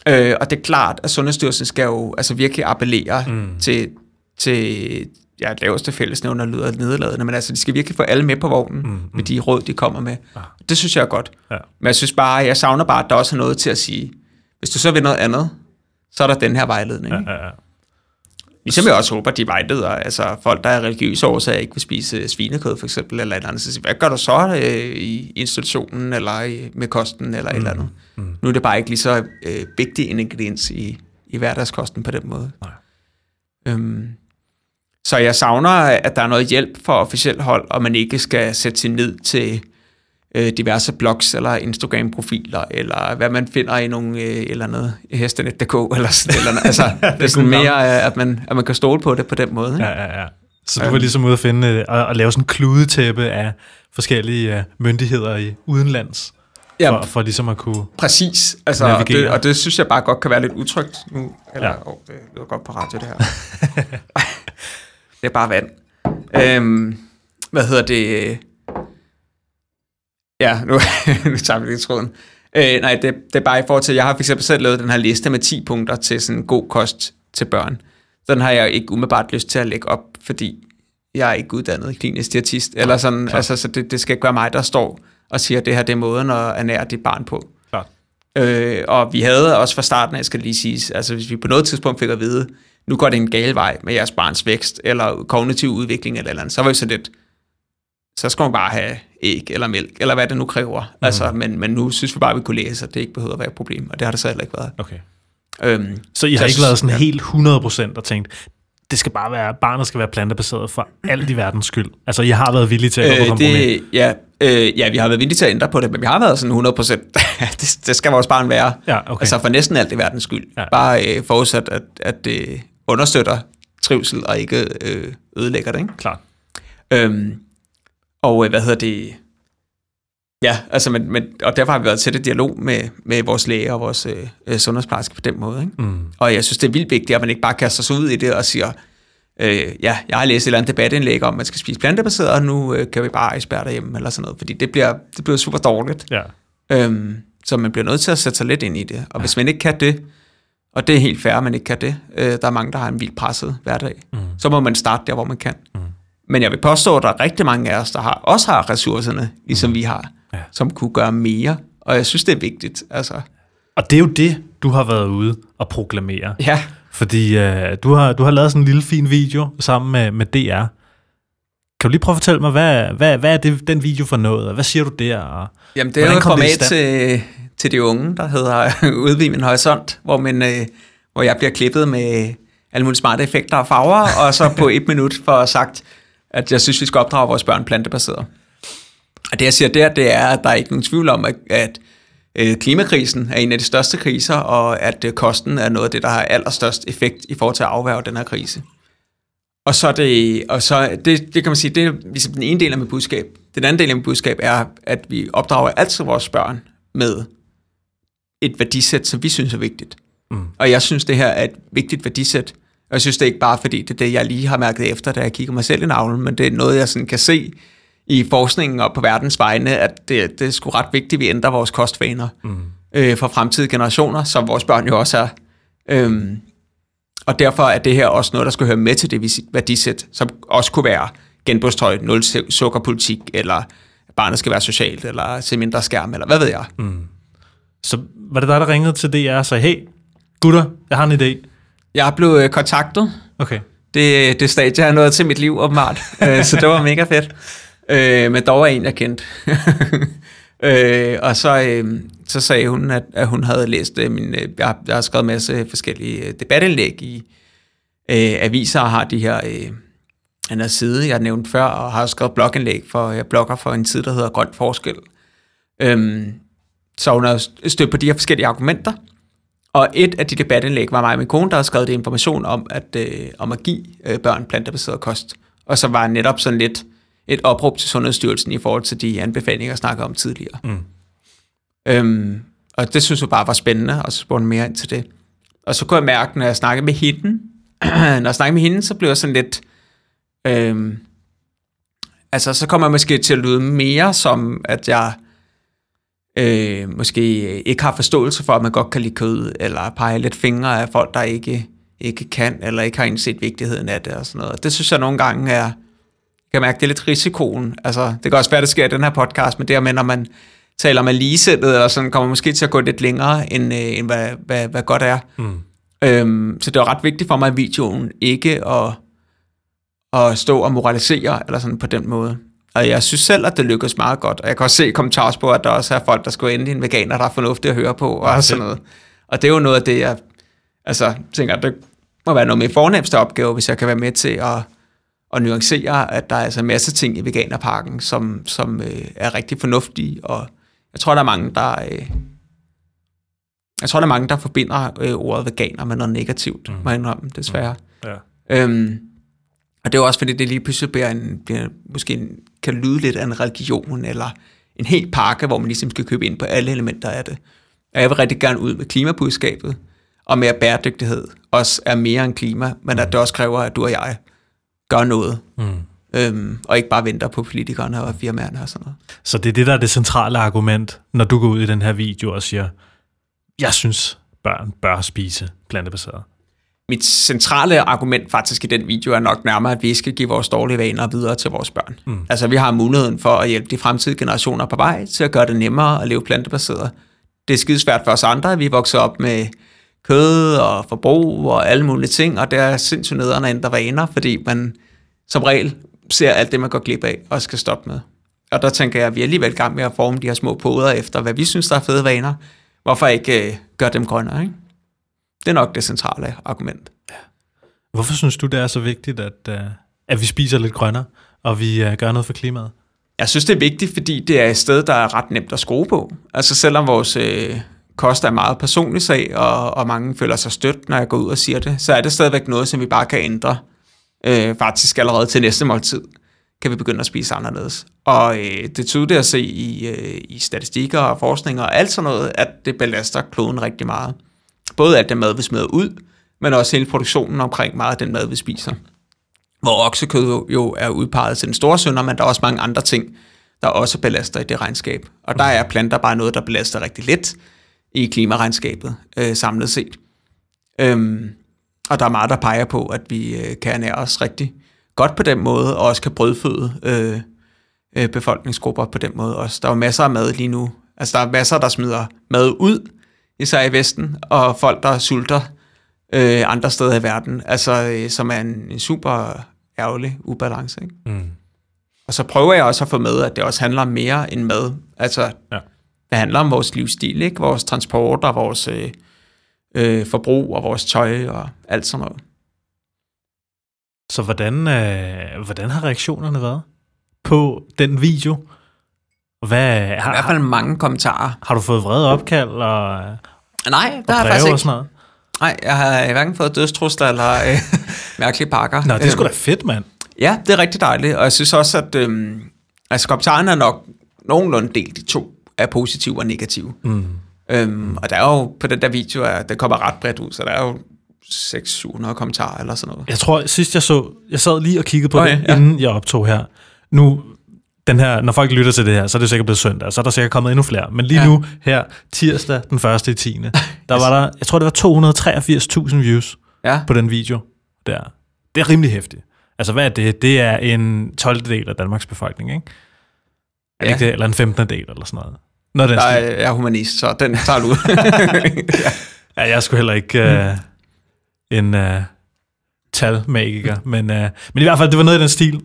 Ja. Og det er klart, at Sundhedsstyrelsen skal jo altså virkelig appellere til laveste fællesnævner, lyder nederladende, men altså, de skal virkelig få alle med på vognen med de råd, de kommer med. Det synes jeg er godt. Ja. Men jeg synes bare, jeg savner bare, at der også er noget til at sige, hvis du så vil noget andet, så er der den her vejledning. Ja. Ligesom jeg også håber, de vejleder, altså folk, der er religiøse årsager, ikke vil spise svinekød for eksempel, eller et andet, så siger, hvad gør du så i institutionen, eller med kosten, eller et eller andet. Nu er det bare ikke lige så vigtig en ingrediens i hverdagskosten på den måde. Så jeg savner, at der er noget hjælp for officielt hold, og man ikke skal sætte sin ned til diverse blogs eller Instagram-profiler, eller hvad man finder i nogle eller noget, hestenet.dk, eller sådan eller noget. Altså, det er sådan mere, at man kan stole på det på den måde. Ikke? Ja. Så du var ligesom ude at finde, og lave sådan en kludetæppe af forskellige myndigheder i udenlands, for ligesom at kunne præcis, altså, navigere. Og det synes jeg bare godt kan være lidt utrygt nu. Eller, det lyder godt på radio, det her. Det er bare vand. Hvad hedder det? Ja, nu tager vi lidt tråden. Nej, det er bare i forhold til, jeg har fx selv lavet den her liste med 10 punkter til sådan god kost til børn. Den har jeg ikke umiddelbart lyst til at lægge op, fordi jeg er ikke uddannet klinisk diætist, eller sådan, altså, så det skal ikke være mig, der står og siger, at det her det er måden at ernære dit barn på. Klar. Og vi havde også fra starten af, skal det lige siges, altså hvis vi på noget tidspunkt fik at vide, nu går det en gal vej med jeres barns vækst, eller kognitiv udvikling eller andet, så var vi så lidt, så skal man bare have æg eller mælk, eller hvad det nu kræver. Mm. Altså, men nu synes vi bare, at vi kunne læse, at det ikke behøver at være et problem, og det har det så heller ikke været. Okay. Så I har ikke været sådan helt 100% og tænkt, det skal bare være, barnet skal være plantebaseret for alt i verdens skyld. Altså, I har været villige til at gå på kompromis. Ja, vi har været villige til at ændre på det, men vi har været sådan 100%. det skal vores barn være. Ja, okay. Altså, for næsten alt i verdens skyld. Ja, ja. Bare forudsat, at det understøtter trivsel og ikke ødelægger det, ikke? Klart. Og hvad hedder det? Ja, altså, men, og derfor har vi været tæt i dialog med vores læger og vores sundhedsplejerske på den måde. Ikke? Mm. Og jeg synes, det er vildt vigtigt, at man ikke bare kaster sig ud i det og siger, ja, jeg har læst et eller andet debatindlæg om, at man skal spise plantebaseret, og nu kan vi bare eksperte hjemme eller sådan noget, fordi det bliver super dårligt. Ja. Så man bliver nødt til at sætte sig lidt ind i det. Og hvis man ikke kan det, og det er helt fair, at man ikke kan det, der er mange, der har en vildt presset hverdag, så må man starte der, hvor man kan. Mm. Men jeg vil påstå, at der er rigtig mange af os, der også har ressourcerne, ligesom vi har, som kunne gøre mere. Og jeg synes, det er vigtigt. Altså. Og det er jo det, du har været ude og proklamere. Ja. Fordi du har lavet sådan en lille fin video sammen med DR. Kan du lige prøve at fortælle mig, hvad er det, den video for noget? Og hvad siger du der? Og jamen, det er jo et format til de unge, der hedder Udvid min horisont, hvor jeg bliver klippet med alle mulige smarte effekter og farver, og så på 1 minut får sagt, at jeg synes, vi skal opdrage vores børn plantebaseret. Og det, jeg siger der, det er, at der er ikke nogen tvivl om, at klimakrisen er en af de største kriser, og at kosten er noget af det, der har allerstørst effekt i forhold til at afværge den her krise. Og så det kan man sige, det er ligesom den ene del af mit budskab. Den anden del af mit budskab er, at vi opdrager altid vores børn med et værdisæt, som vi synes er vigtigt. Mm. Og jeg synes, det her er et vigtigt værdisæt. Og jeg synes, det er ikke bare fordi, det er det, jeg lige har mærket efter, da jeg kigger mig selv i navlen, men det er noget, jeg sådan kan se i forskningen og på verdens vegne, at det er sgu ret vigtigt, at vi ændrer vores kostvaner for fremtidige generationer, som vores børn jo også er. Og derfor er det her også noget, der skal høre med til det værdisæt, som også kunne være genbrugstøj, 0 sukkerpolitik, eller barnet skal være socialt, eller se mindre skærm, eller hvad ved jeg. Mm. Så var det der ringede til DR og sagde, hey gutter, jeg har en idé. Jeg blev kontaktet. Okay. Det stadie har nået til mit liv, åbenbart. Så det var mega fedt. Men dog var en, jeg kendte. Og så sagde hun, at hun havde læst min... Jeg har skrevet en masse forskellige debatindlæg i aviser, og har de her... En anden side, jeg nævnte før, og har skrevet blogindlæg for... Jeg blogger for en side, der hedder Grøn Forskel. Så hun har stødt på de her forskellige argumenter. Og et af de debatindlæg var mig og min kone, der havde skrevet information om at give børn plantebaseret kost. Og så var netop sådan lidt et opråb til Sundhedsstyrelsen i forhold til de anbefalinger, jeg snakkede om tidligere. Mm. Og det synes jeg bare var spændende, og så spurgte mere ind til det. Og så kunne jeg mærke, når jeg snakkede med hende, så blev jeg sådan lidt... altså, så kommer jeg måske til at lyde mere som, at jeg... måske ikke har forståelse for, at man godt kan lide kød, eller pege lidt fingre af folk, der ikke kan, eller ikke har indset vigtigheden af det, og sådan noget. Det synes jeg nogle gange er, kan mærke, det er lidt risikoen. Altså, det kan også være, det sker i den her podcast, men det med, når man taler med ligesættet, og sådan kommer måske til at gå lidt længere, end hvad godt er. Mm. Så det var ret vigtigt for mig i videoen, ikke at stå og moralisere, eller sådan på den måde. Og jeg synes selv, at det lykkedes meget godt. Og jeg kan også se i kommentarsporet, at der også er folk, der skulle ende i en veganer, der er fornuftige at høre på, og sådan noget. Og det er jo noget af det, jeg tænker, det må være noget med fornemste opgave, hvis jeg kan være med til at nuancere, at der er altså en masse ting i veganerparken, som er rigtig fornuftige. Og jeg tror, der er mange, der forbinder ordet veganer med noget negativt, må jeg indrømme, desværre. Ja. Og det er også, fordi det lige pludselig kan lyde lidt af en religion, eller en hel pakke, hvor man ligesom skal købe ind på alle elementer af det. Og jeg vil rigtig gerne ud med klimabudskabet, og mere bæredygtighed også er mere end klima, men at det også kræver, at du og jeg gør noget, og ikke bare venter på politikerne og firmaerne og sådan noget. Så det er det, der er det centrale argument, når du går ud i den her video og siger, jeg synes, børn bør spise plantebaseret. Mit centrale argument faktisk i den video er nok nærmere, at vi skal give vores dårlige vaner videre til vores børn. Mm. Altså, vi har muligheden for at hjælpe de fremtidige generationer på vej til at gøre det nemmere at leve plantebaseret. det er skidesvært for os andre. Vi vokser op med kød og forbrug og alle mulige ting, og det er sindssygt nederne at ændre vaner, fordi man som regel ser alt det, man går glip af og skal stoppe med. Og der tænker jeg, at vi er alligevel i gang med at forme de her små poder efter, hvad vi synes, der er fede vaner. Hvorfor ikke gøre dem grønnere, ikke? Det er nok det centrale argument. Ja. Hvorfor synes du, det er så vigtigt, at vi spiser lidt grønnere, og vi gør noget for klimaet? Jeg synes, det er vigtigt, fordi det er et sted, der er ret nemt at skrue på. Altså selvom vores kost er meget personlig sag, og mange føler sig stødt, når jeg går ud og siger det, så er det stadigvæk noget, som vi bare kan ændre. Faktisk allerede til næste måltid kan vi begynde at spise anderledes. Og det er tydeligt at se i statistikker og forskning og alt sådan noget, at det belaster kloden rigtig meget. Både alt den mad, vi smider ud, men også hele produktionen omkring meget af den mad, vi spiser. Hvor oksekød jo er udpeget til den store synder, men der er også mange andre ting, der også belaster i det regnskab. Og der er planter bare noget, der belaster rigtig lidt i klimaregnskabet samlet set. Og der er meget, der peger på, at vi kan ernære os rigtig godt på den måde, og også kan brødføde befolkningsgrupper på den måde også. Der er jo masser af mad lige nu. Altså, der er masser, der smider mad ud, især i Vesten, og folk, der sulter andre steder i verden, altså som er en super ærgerlig ubalance, ikke? Mm. Og så prøver jeg også at få med, at det også handler om mere end mad. Altså, ja. Det handler om vores livsstil, ikke? Vores transport og vores forbrug og vores tøj og alt sådan noget. Så hvordan har reaktionerne været på den video? I hvert fald mange kommentarer. Har du fået vrede opkald og nej, der har jeg faktisk ikke. Nej, jeg har hverken fået dødstrusler eller mærkelige pakker. Nå, det er sgu da fedt, mand. Ja, det er rigtig dejligt, og jeg synes også, at kommentarerne er nok nogenlunde delt i to, er positive og negative. Mm. Og der er jo på den der video, der kommer ret bredt ud, så der er jo 600-700 kommentarer eller sådan noget. Jeg tror, sidst jeg sad lige og kiggede på det, inden jeg optog her. Nu, når folk lytter til det her, så er det sikkert blevet søndag, så er der sikkert kommet endnu flere. Men lige nu, her, tirsdag den 1.10, der var der, jeg tror det var 283.000 views på den video der. Det er rimelig hæftigt. Altså hvad er det? Det er en 12. del af Danmarks befolkning, ikke? Er det ikke det? Eller en 15. del eller sådan noget. Nå, den jeg er humanist, så den tager du ud. Ja, jeg er sgu heller ikke en talmagiker, men i hvert fald, det var noget i den stil,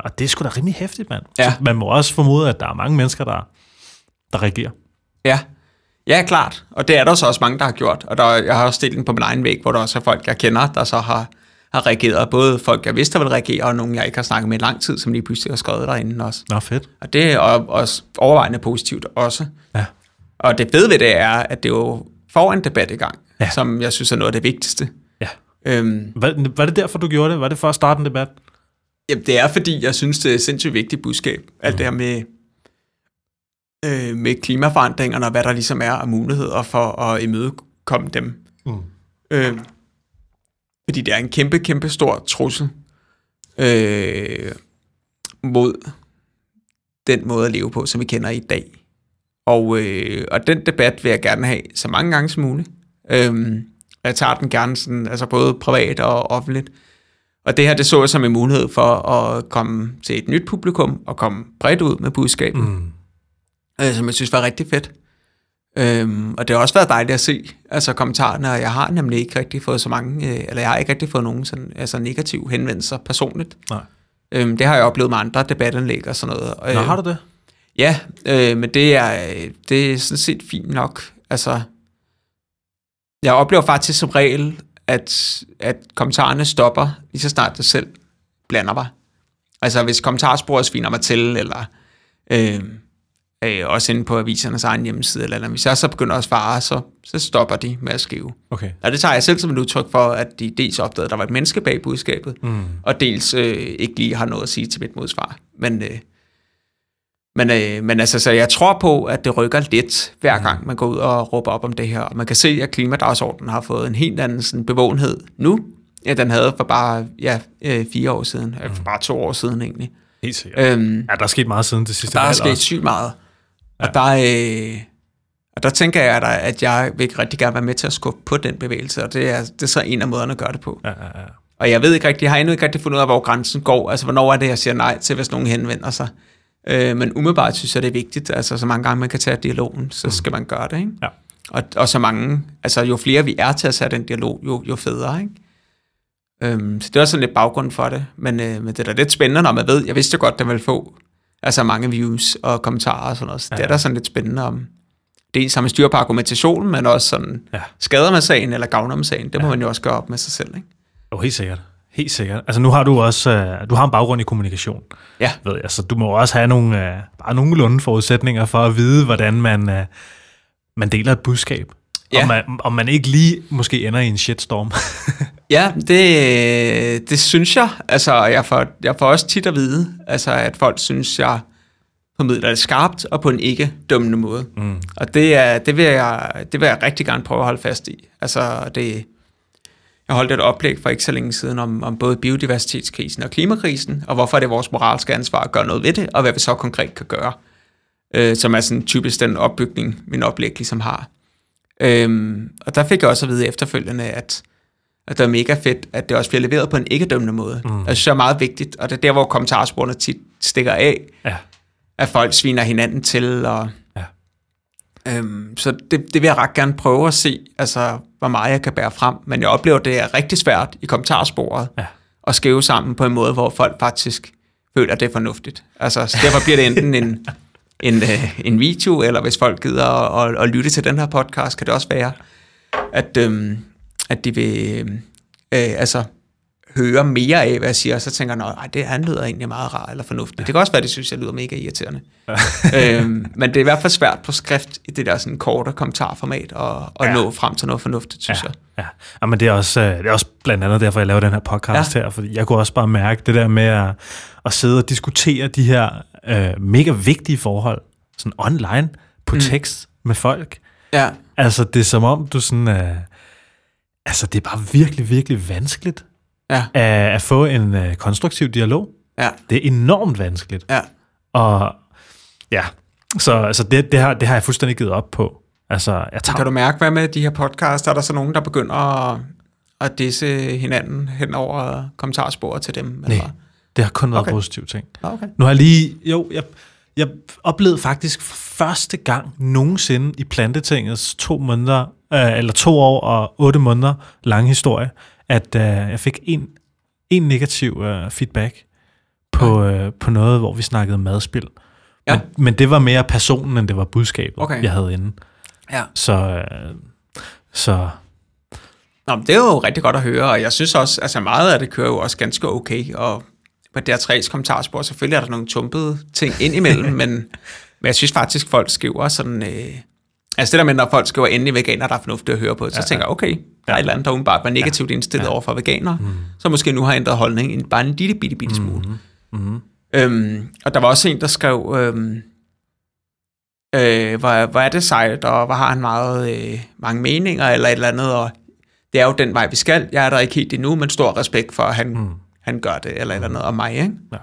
og det er sgu da rimelig hæftigt, mand. Ja. Man må også formode, at der er mange mennesker, der reagerer. Ja, klart, og det er der så også mange, der har gjort, og jeg har også stillet den på min egen væg, hvor der også er folk, jeg kender, der så har reageret, både folk, jeg vidste, der vil reagere, og nogen, jeg ikke har snakket med i lang tid, som lige pludselig har skrevet derinde også. Nå, fedt. Og det er også overvejende positivt også. Ja. Og det fede ved det er, at det jo får en debat i gang, som jeg synes er noget af det vigtigste. Var det derfor, du gjorde det? Var det for at starte en debat? Jamen, det er, fordi jeg synes, det er et sindssygt vigtigt budskab. Alt det her med klimaforandringerne, og hvad der ligesom er af muligheder for at imødekomme dem. Fordi det er en kæmpe, kæmpe stor trussel mod den måde at leve på, som vi kender i dag. Og den debat vil jeg gerne have så mange gange som muligt. Jeg tager den gerne sådan, altså både privat og offentligt. Og det her, det så jeg som en mulighed for at komme til et nyt publikum og komme bredt ud med budskabet, som jeg synes var rigtig fedt. Og det har også været dejligt at se, altså kommentarerne, og jeg har nemlig ikke rigtig fået så mange, eller jeg har ikke rigtig fået nogen sådan, altså negative henvendelser personligt. Nej. Det har jeg oplevet med andre debatindlæg og sådan noget. Nå, har du det? Ja, men det er sådan set fint nok, altså. Jeg oplever faktisk som regel, at kommentarerne stopper lige så snart jeg selv blander mig. Altså hvis kommentarsporet sviner mig til, eller også inde på avisernes egen hjemmeside, eller hvis jeg så begynder at svare, så stopper de med at skrive. Okay. Og det tager jeg selv som et udtryk for, at de dels opdagede, at der var et menneske bag budskabet, og dels ikke lige har noget at sige til mit modsvar. Men altså, så jeg tror på, at det rykker lidt, hver gang man går ud og råber op om det her. Og man kan se, at klimadagsordenen har fået en helt anden sådan, bevågenhed nu, end den havde for bare 4 år siden. For bare 2 år siden, egentlig. Helt sikkert. Der er sket meget siden det sidste valg. Der er sket sygt meget. Ja. Og der tænker jeg, at jeg vil rigtig gerne være med til at skubbe på den bevægelse, og det er så en af måderne at gøre det på. Ja. Og jeg har endnu ikke rigtig fundet ud af, hvor grænsen går. Altså, hvornår er det, jeg siger nej til, hvis nogen henvender sig? Men umiddelbart synes jeg, det er vigtigt. Altså, så mange gange man kan tage dialogen, så skal man gøre det, ikke? Ja. Og så mange, altså jo flere vi er til at tage den dialog, jo federe, ikke? Så det var sådan lidt baggrund for det, men det er da lidt spændende, når man ved, jeg vidste jo godt, den ville få altså mange views og kommentarer og sådan noget, så det er da sådan lidt spændende om, det er samme styr på argumentationen, men også sådan, skader man sagen eller gavner man sagen, det må man jo også gøre op med sig selv, ikke? Jo, helt sikkert. Helt sikkert. Altså nu har du også du har en baggrund i kommunikation, ved jeg, så du må også have nogle, bare nogenlunde forudsætninger for at vide, hvordan man deler et budskab, om man ikke lige måske ender i en shitstorm. Ja, det synes jeg. Altså, jeg får også tit at vide, altså, at folk synes, jeg formidler det skarpt og på en ikke dømmende måde. Mm. Og det vil jeg rigtig gerne prøve at holde fast i. Altså, jeg holdt et oplæg for ikke så længe siden om både biodiversitetskrisen og klimakrisen, og hvorfor er det vores moralske ansvar at gøre noget ved det, og hvad vi så konkret kan gøre, som er sådan typisk den opbygning, min oplæg ligesom har. Og der fik jeg også at vide efterfølgende, at det er mega fedt, at det også bliver leveret på en ikke-dømmende måde. Mm. Jeg synes, det er meget vigtigt, og det er der, hvor kommentarsporene tit stikker af, at folk sviner hinanden til. Og, så det vil jeg ret gerne prøve at se, altså, hvor meget jeg kan bære frem. Men jeg oplever, det er rigtig svært i kommentarsporet at skæve sammen på en måde, hvor folk faktisk føler, at det er fornuftigt. Altså, så derfor bliver det enten en video, eller hvis folk gider at lytte til den her podcast, kan det også være, at de vil altså høre mere af, hvad jeg siger, og så tænker jeg, det han lyder egentlig meget rart eller fornuftigt. Det kan også være, det synes jeg lyder mega irriterende. Men det er i hvert fald svært på skrift i det der sådan korte kommentarformat at nå frem til noget fornuftigt, synes jeg. Ja, men det er også blandt andet derfor, jeg laver den her podcast her, fordi jeg kunne også bare mærke det der med at sidde og diskutere de her mega vigtige forhold, sådan online, på tekst med folk. Ja. Altså, det er som om, du sådan... Altså, det er bare virkelig, virkelig vanskeligt at få en konstruktiv dialog. Ja. Det er enormt vanskeligt. Ja. Og ja, så altså, det har jeg fuldstændig givet op på. Altså, kan du mærke, hvad med de her podcasts? Er der så nogen, der begynder at disse hinanden hen over kommentarsporet til dem? Eller? Nej, det har kun været positive ting. Okay. Nu har jeg lige... Jo, jeg oplevede faktisk første gang nogensinde i Plantetingets 2 år og 8 måneder lang historie, at jeg fik en negativ feedback på noget, hvor vi snakkede madspil. Ja. Men det var mere personen, end det var budskabet, jeg havde inde. Ja. Så... Nå, det er jo rigtig godt at høre, og jeg synes også, altså meget af det kører jo også ganske okay, og på DR3's kommentarspor, selvfølgelig er der nogle tumpede ting indimellem, men jeg synes faktisk, folk skriver sådan... Altså det der med, når folk skriver endelig veganer, der er fornuftigt at høre på, så tænker jeg, okay, der er et eller andet, der umiddelbart var negativt indstillet over for veganer, så måske nu har ændret holdning bare en lille bitte smule. Mm-hmm. Og der var også en, der skrev, hvor er det sejt, og hvor har han mange meninger, eller et eller andet, og det er jo den vej, vi skal. Jeg er der ikke helt endnu, men stor respekt for, at han gør det, eller et eller andet, og mig, ikke? Ja.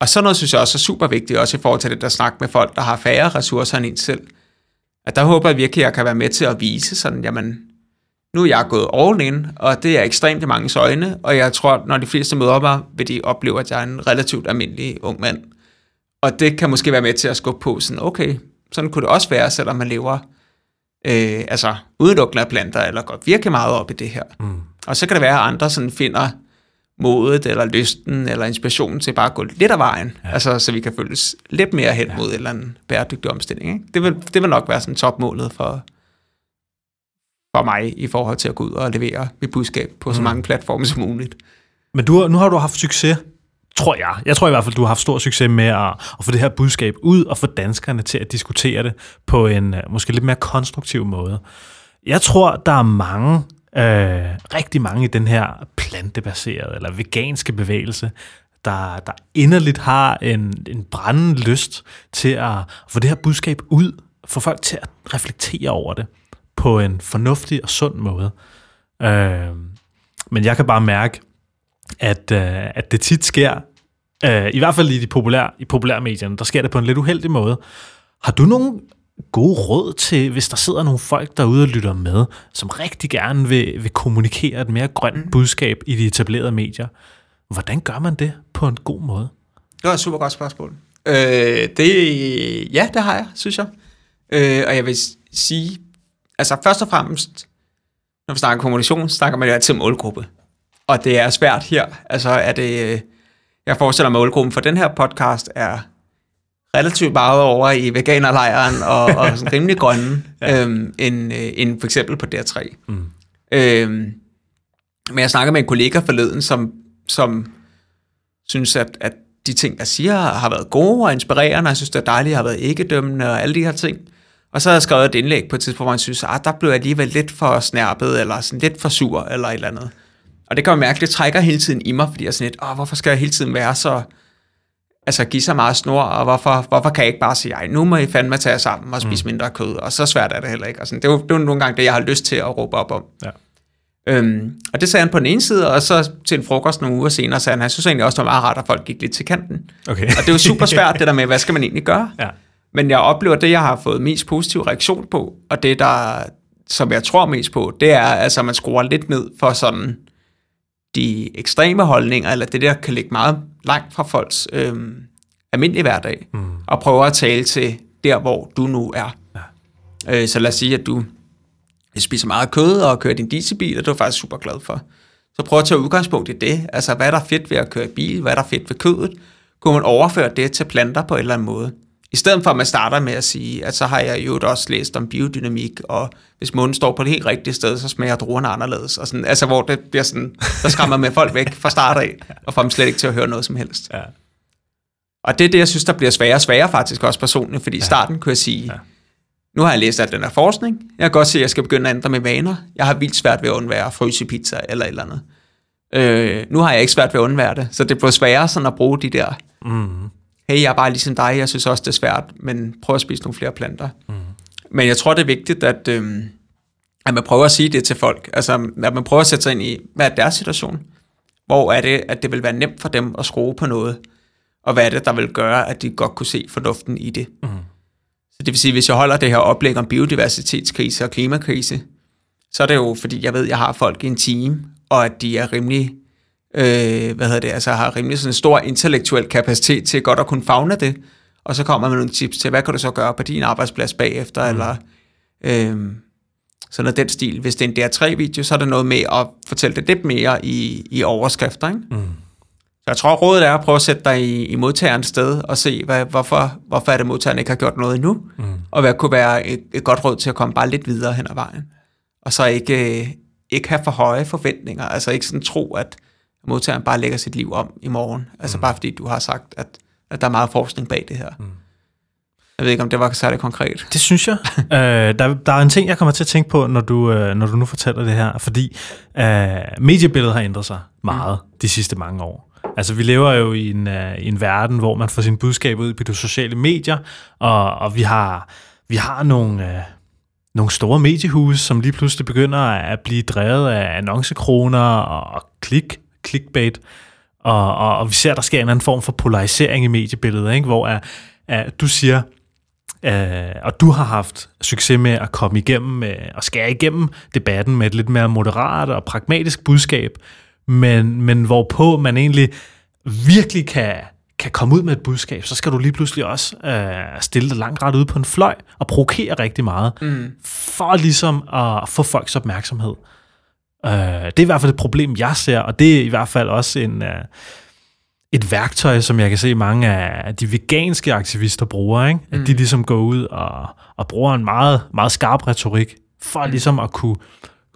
Og sådan noget synes jeg også er super vigtigt, også i forhold til det der snak med folk, der har færre ressourcer end en selv. At der håber jeg virkelig, at jeg kan være med til at vise sådan, jamen, nu er jeg gået all in, og det er ekstremt i manges øjne, og jeg tror, når de fleste møder mig, vil de opleve, at jeg er en relativt almindelig ung mand. Og det kan måske være med til at skubbe på sådan, okay, sådan kunne det også være, selvom man lever altså udelukkende af planter, eller går virkelig meget op i det her. Mm. Og så kan det være, at andre sådan finder modet, eller lysten, eller inspirationen til bare at gå lidt af vejen, altså, så vi kan følges lidt mere hen mod en eller anden bæredygtig omstilling. Ikke? Det vil nok være sådan topmålet for mig, i forhold til at gå ud og levere mit budskab på så mange platforme som muligt. Men nu har du haft succes, tror jeg. Jeg tror i hvert fald, du har haft stor succes med at få det her budskab ud, og få danskerne til at diskutere det på en måske lidt mere konstruktiv måde. Jeg tror, der er mange... rigtig mange i den her plantebaserede eller veganske bevægelse, der inderligt har en brændende lyst til at få det her budskab ud, få folk til at reflektere over det på en fornuftig og sund måde. Men jeg kan bare mærke, at det tit sker, i hvert fald i de populære medierne, der sker det på en lidt uheldig måde. Har du nogen gode råd til, hvis der sidder nogle folk derude og lytter med, som rigtig gerne vil kommunikere et mere grønt budskab i de etablerede medier? Hvordan gør man det på en god måde? Det var et super godt spørgsmål. Det har jeg, synes jeg. Og jeg vil sige, altså først og fremmest, når vi snakker kommunikation, snakker man jo altid om målgruppe. Og det er svært her. Altså er det, jeg forestiller mig, målgruppen for den her podcast er relativt meget over i veganerlejren og sådan rimelig grønne, ja. End for eksempel på DR3. Mm. Men jeg snakker med en kollega forleden, som synes, at de ting, jeg siger, har været gode og inspirerende, og jeg synes, det er dejligt, at jeg har været ikke-dømmende og alle de her ting. Og så har jeg skrevet et indlæg på et tidspunkt, hvor jeg synes, at der blev jeg alligevel lidt for snærpet, eller sådan lidt for sur, eller et eller andet. Og det kan man mærke, det trækker hele tiden i mig, fordi jeg er sådan lidt, hvorfor skal jeg hele tiden være så... Altså give så meget snor, og hvorfor kan jeg ikke bare sige, nu må I fandme tage jer sammen og spise mindre kød, og så svært er det heller ikke. Og sådan, det er jo nogle gange det, jeg har lyst til at råbe op om. Ja. Og det sagde han på den ene side, og så til en frokost nogle uger senere sagde han synes egentlig også, det var meget rart, at folk gik lidt til kanten. Okay. Og det er jo super svært det der med, hvad skal man egentlig gøre? Ja. Men jeg oplever det, jeg har fået mest positiv reaktion på, og det der, som jeg tror mest på, det er, altså man skruer lidt ned for sådan de ekstreme holdninger, eller det der kan ligge meget langt fra folks almindelige hverdag, og prøver at tale til der, hvor du nu er. Ja. Så lad os sige, at du spiser meget kød og kører din dieselbil, og du er faktisk super glad for. Så prøv at tage udgangspunkt i det. Altså, hvad er der fedt ved at køre bil? Hvad er der fedt ved kødet? Kunne man overføre det til planter på en eller anden måde? I stedet for, at man starter med at sige, at så har jeg jo også læst om biodynamik, og hvis munden står på det helt rigtige sted, så smager druerne anderledes. Og sådan, altså, hvor det bliver sådan, der skræmmer med folk væk fra start af, og får dem slet ikke til at høre noget som helst. Ja. Og det er det, jeg synes, der bliver sværere og sværere faktisk også personligt, fordi i starten kunne jeg sige, nu har jeg læst alt den her forskning, jeg kan godt se, at jeg skal begynde at ændre med vaner, jeg har vildt svært ved at undvære frysepizza eller et eller andet. Nu har jeg ikke svært ved at undvære det, så det bliver sværere sådan at bruge de der... Mm. Hey, jeg er bare ligesom dig, jeg synes også, det er svært, men prøv at spise nogle flere planter. Mm. Men jeg tror, det er vigtigt, at man prøver at sige det til folk. Altså, at man prøver at sætte sig ind i, hvad er deres situation? Hvor er det, at det vil være nemt for dem at skrue på noget? Og hvad er det, der vil gøre, at de godt kunne se fornuften i det? Mm. Så det vil sige, hvis jeg holder det her oplæg om biodiversitetskrise og klimakrise, så er det jo, fordi jeg ved, jeg har folk i en time, og at de er rimelig... har rimelig sådan en stor intellektuel kapacitet til godt at kunne favne det, og så kommer man nogle tips til, hvad kan du så gøre på din arbejdsplads bagefter, eller sådan noget den stil. Hvis det er en DR3-video, så er der noget med at fortælle det lidt mere i overskrifter, ikke? Mm. Så jeg tror, rådet er at prøve at sætte dig i modtagerens sted, og se, hvorfor er det, modtageren ikke har gjort noget endnu, og hvad kunne være et godt råd til at komme bare lidt videre hen ad vejen, og så ikke have for høje forventninger, altså ikke sådan tro, at modtageren bare lægger sit liv om i morgen. Altså bare fordi du har sagt, at der er meget forskning bag det her. Mm. Jeg ved ikke, om det var særligt konkret. Det synes jeg. Der er en ting, jeg kommer til at tænke på, når du nu fortæller det her. Fordi mediebilledet har ændret sig meget de sidste mange år. Altså, vi lever jo i en verden, hvor man får sine budskaber ud på de sociale medier, og vi har nogle... Nogle store mediehuse, som lige pludselig begynder at blive drevet af annoncekroner og clickbait. Og vi ser, at der sker en anden form for polarisering i mediebilledet, ikke? Hvor du siger, og du har haft succes med at komme igennem og skære igennem debatten med et lidt mere moderat og pragmatisk budskab, men hvorpå man egentlig virkelig kan komme ud med et budskab, så skal du lige pludselig også stille dig langt ret ude på en fløj og provokere rigtig meget, for ligesom at få folks opmærksomhed. Det er i hvert fald et problem, jeg ser, og det er i hvert fald også et værktøj, som jeg kan se mange af de veganske aktivister bruger, ikke? At de ligesom går ud og bruger en meget, meget skarp retorik, for ligesom at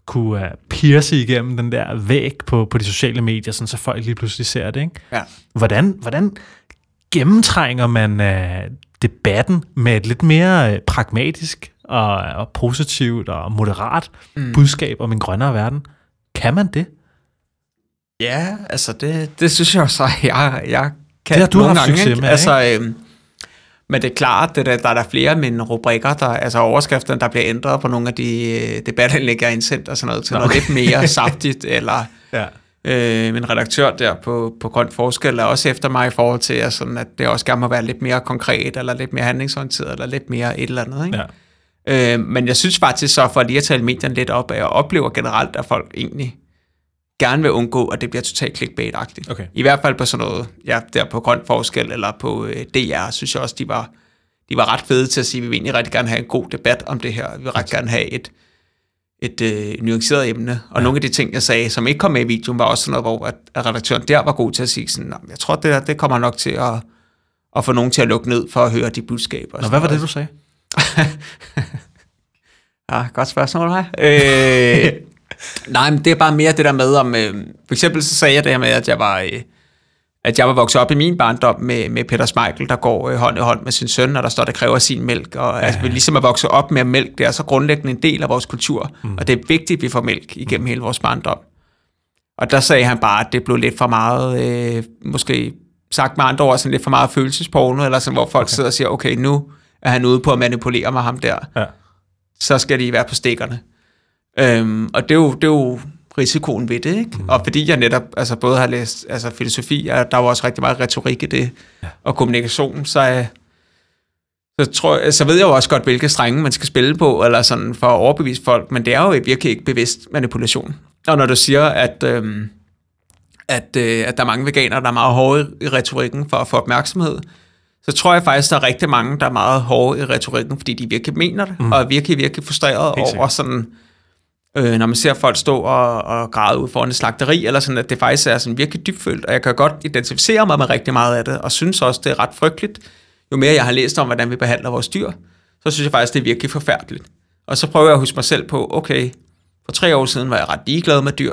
kunne pierce igennem den der væg på de sociale medier, sådan, så folk lige pludselig ser det, ikke? Ja. Hvordan gennemtrænger man debatten med et lidt mere pragmatisk og positivt og moderat budskab om en grønnere verden? Kan man det? Ja, altså det synes jeg så, jeg kan det, du nogle gange. Succes med, altså, men det er klart, at der er flere af mine rubrikker, altså overskrifterne, der bliver ændret på nogle af de debatindlæg, jeg har indsendt og sådan noget, til noget lidt mere saftigt, eller min redaktør der på Grøn Forskel er også efter mig i forhold til, at det også gerne må være lidt mere konkret, eller lidt mere handlingsorienteret, eller lidt mere et eller andet, ikke? Ja. Men jeg synes faktisk så, for lige at tale medierne lidt op, at jeg oplever generelt, at folk egentlig gerne vil undgå, at det bliver totalt clickbait-agtigt. Okay. I hvert fald på sådan noget, ja, der på Grøn Forskel eller på DR, synes jeg også, de var ret fede til at sige, at vi vil egentlig rigtig gerne have en god debat om det her. Vi vil ret gerne have et nuanceret emne. Og ja. Nogle af de ting, jeg sagde, som ikke kom med i videoen, var også sådan noget, hvor at redaktøren der var god til at sige sådan, jeg tror, det kommer nok til at få nogen til at lukke ned for at høre de budskaber. Nå, hvad var det, du sagde? Ja, godt spørgsmål, hej. Nej, men det er bare mere det der med, om for eksempel så sagde jeg det her med, at jeg var vokset op i min barndom med Peter Schmeichel, der går hånd i hånd med sin søn, og der står, der kræver sin mælk, og altså, vi ligesom er vokset op med mælk, det er så grundlæggende en del af vores kultur, og det er vigtigt, at vi får mælk igennem hele vores barndom. Og der sagde han bare, at det blev lidt for meget, måske sagt med andre ord, sådan lidt for meget følelsesporno, eller sådan, hvor folk sidder og siger, okay, nu er han ude på at manipulere mig ham der, så skal de være på stikkerne. Og det er jo risikoen ved det, ikke? Og fordi jeg netop altså både har læst altså filosofi, og der er også rigtig meget retorik i det, og kommunikation, så ved jeg jo også godt, hvilke strenge man skal spille på, eller sådan for at overbevise folk, men det er jo virkelig ikke bevidst manipulation. Og når du siger, at der er mange veganere, der er meget hårde i retorikken for at få opmærksomhed, så tror jeg faktisk, der er rigtig mange, der er meget hårde i retorikken, fordi de virkelig mener det, og er virkelig, virkelig frustreret over sådan... når man ser folk stå og græde ud foran et slagteri, eller sådan, at det faktisk er sådan virkelig dybfølt, og jeg kan godt identificere mig med rigtig meget af det, og synes også, det er ret frygteligt. Jo mere jeg har læst om, hvordan vi behandler vores dyr, så synes jeg faktisk, det er virkelig forfærdeligt. Og så prøver jeg at huske mig selv på, okay, for 3 år siden var jeg ret ligeglad med dyr.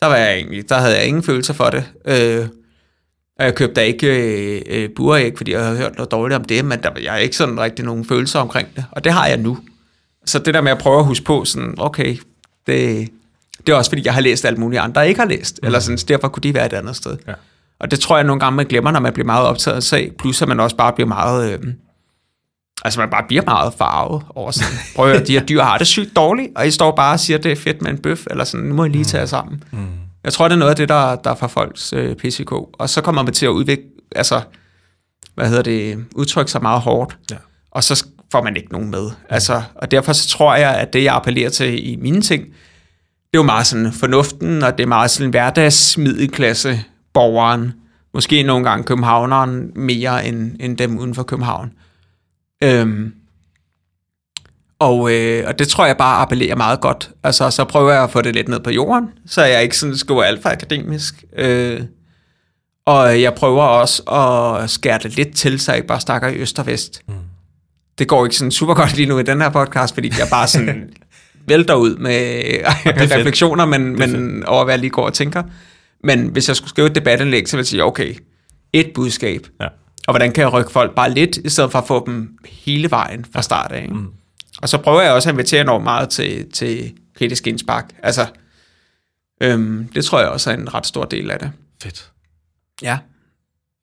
Der havde jeg ingen følelser for det. Og jeg købte da ikke buræg, fordi jeg havde hørt noget dårligt om det, men jeg har ikke sådan rigtig nogen følelser omkring det, og det har jeg nu. Så det der med at prøve at huske på, sådan, okay, det er også fordi, jeg har læst alt muligt andre, jeg ikke har læst, eller sådan, så derfor kunne de være et andet sted. Ja. Og det tror jeg nogle gange, man glemmer, når man bliver meget optaget af en sag, plus at man også bare bliver meget, meget farvet over sådan, prøv at de her dyr har det sygt dårligt, og I står bare og siger, det er fedt med en bøf, eller sådan, nu må I lige tage jer sammen. Jeg tror, det er noget af det, der er fra folks PCK. Og så kommer man til at udvikle, altså, udtrykke sig meget hårdt, og så får man ikke nogen med. Altså, og derfor så tror jeg, at det, jeg appellerer til i mine ting, det er jo meget sådan fornuften, og det er meget sådan hverdagsmiddelklasse, borgeren, måske nogle gange københavneren, mere end dem uden for København. Og det tror jeg bare appellerer meget godt. Altså, så prøver jeg at få det lidt ned på jorden, så jeg ikke sådan skriver alt for akademisk. Og jeg prøver også at skære det lidt til, så jeg ikke bare snakker i øst og vest. Det går ikke sådan super godt lige nu i den her podcast, fordi jeg bare sådan vælter ud med refleksioner, men over hvad jeg lige går og tænker. Men hvis jeg skulle skrive et debatindlæg, så ville jeg sige, okay, et budskab. Ja. Og hvordan kan jeg rykke folk bare lidt, i stedet for at få dem hele vejen fra start af. Ikke? Og så prøver jeg også at invitere enormt meget til kritisk indspark. Altså, det tror jeg også er en ret stor del af det. Fedt. Ja.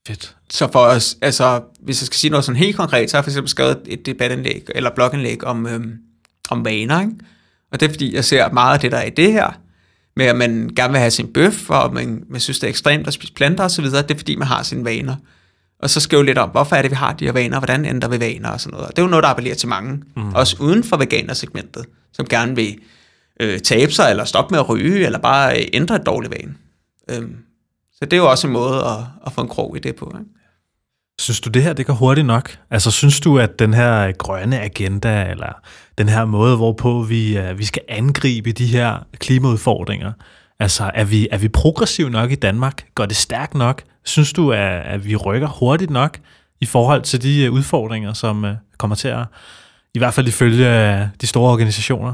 Fedt. Så for os, altså, hvis jeg skal sige noget sådan helt konkret, så har jeg for eksempel skrevet et debatindlæg, eller blogindlæg om vaner, ikke? Og det er fordi, jeg ser meget af det, der er i det her, med at man gerne vil have sin bøf, og man synes, det er ekstremt at spise planter osv., det er fordi, man har sine vaner. Og så skrive lidt om, hvorfor er det, vi har de her vaner, hvordan ændrer vi vaner og sådan noget. Og det er jo noget, der appellerer til mange, også uden for veganersegmentet, som gerne vil tabe sig, eller stoppe med at ryge, eller bare ændre et dårligt vane. Så det er jo også en måde at få en krog i det på. Ikke? Synes du, det her det går hurtigt nok? Altså, synes du, at den her grønne agenda, eller den her måde, hvorpå vi skal angribe de her klimaudfordringer, altså, er vi progressive nok i Danmark? Går det stærkt nok? Synes du, at vi rykker hurtigt nok i forhold til de udfordringer, som kommer til at, i hvert fald ifølge de store organisationer,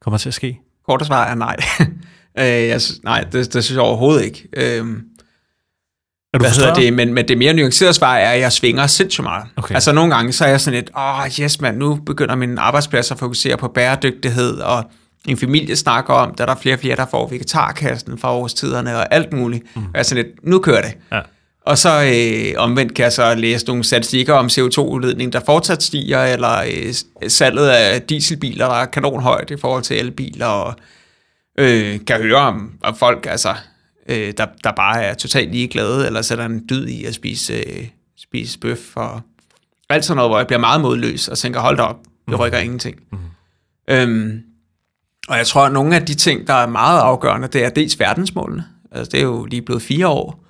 kommer til at ske? Kort svar er nej. Nej, det synes jeg overhovedet ikke. Men det mere nuancerede svar er, at jeg svinger sindssygt meget. Okay. Altså nogle gange, så er jeg sådan lidt, yes mand, nu begynder min arbejdsplads at fokusere på bæredygtighed, og en familie snakker om, der er flere og flere, der får vegetarkassen fra årstiderne og alt muligt. Og jeg er sådan lidt, nu kører det. Ja. Og så omvendt kan jeg så læse nogle statistikker om CO2-udledning, der fortsat stiger, eller salget af dieselbiler, der er kanonhøjt i forhold til elbiler, og kan høre om folk, altså, der bare er totalt ligeglade, eller sætter en dyd i at spise bøf, og alt sådan noget, hvor jeg bliver meget modløs, og tænker, hold da op, det rykker ingenting. Og jeg tror, at nogle af de ting, der er meget afgørende, det er dels verdensmålene. Altså, det er jo lige blevet 4 år.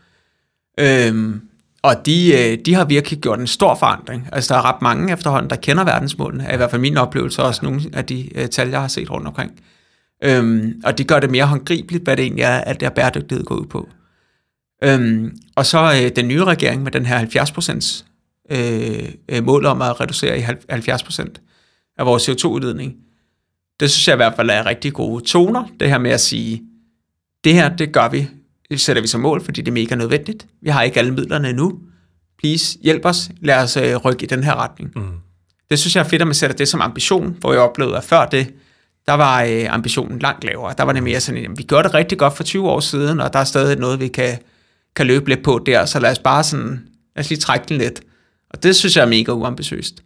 Og de har virkelig gjort en stor forandring. Altså, der er ret mange efterhånden, der kender verdensmålene. Er i hvert fald min oplevelse, også nogle af de tal, jeg har set rundt omkring. Og det gør det mere håndgribeligt, hvad det egentlig er, at der bæredygtighed går ud på. Og så den nye regering med den her 70% mål om at reducere i 70% af vores CO2-udledning. Det synes jeg i hvert fald er rigtig gode toner, det her med at sige, det her, det gør vi, det sætter vi som mål, fordi det er mega nødvendigt. Vi har ikke alle midlerne endnu. Please, hjælp os, lad os rykke i den her retning. Mm. Det synes jeg er fedt, at man sætter det som ambition, hvor jeg oplevede, at før det, der var ambitionen langt lavere. Der var det mere sådan, at vi gjorde det rigtig godt for 20 år siden, og der er stadig noget, vi kan løbe lidt på der, så lad os bare sådan, lad os lige trække den lidt. Og det synes jeg er mega uambitiøst.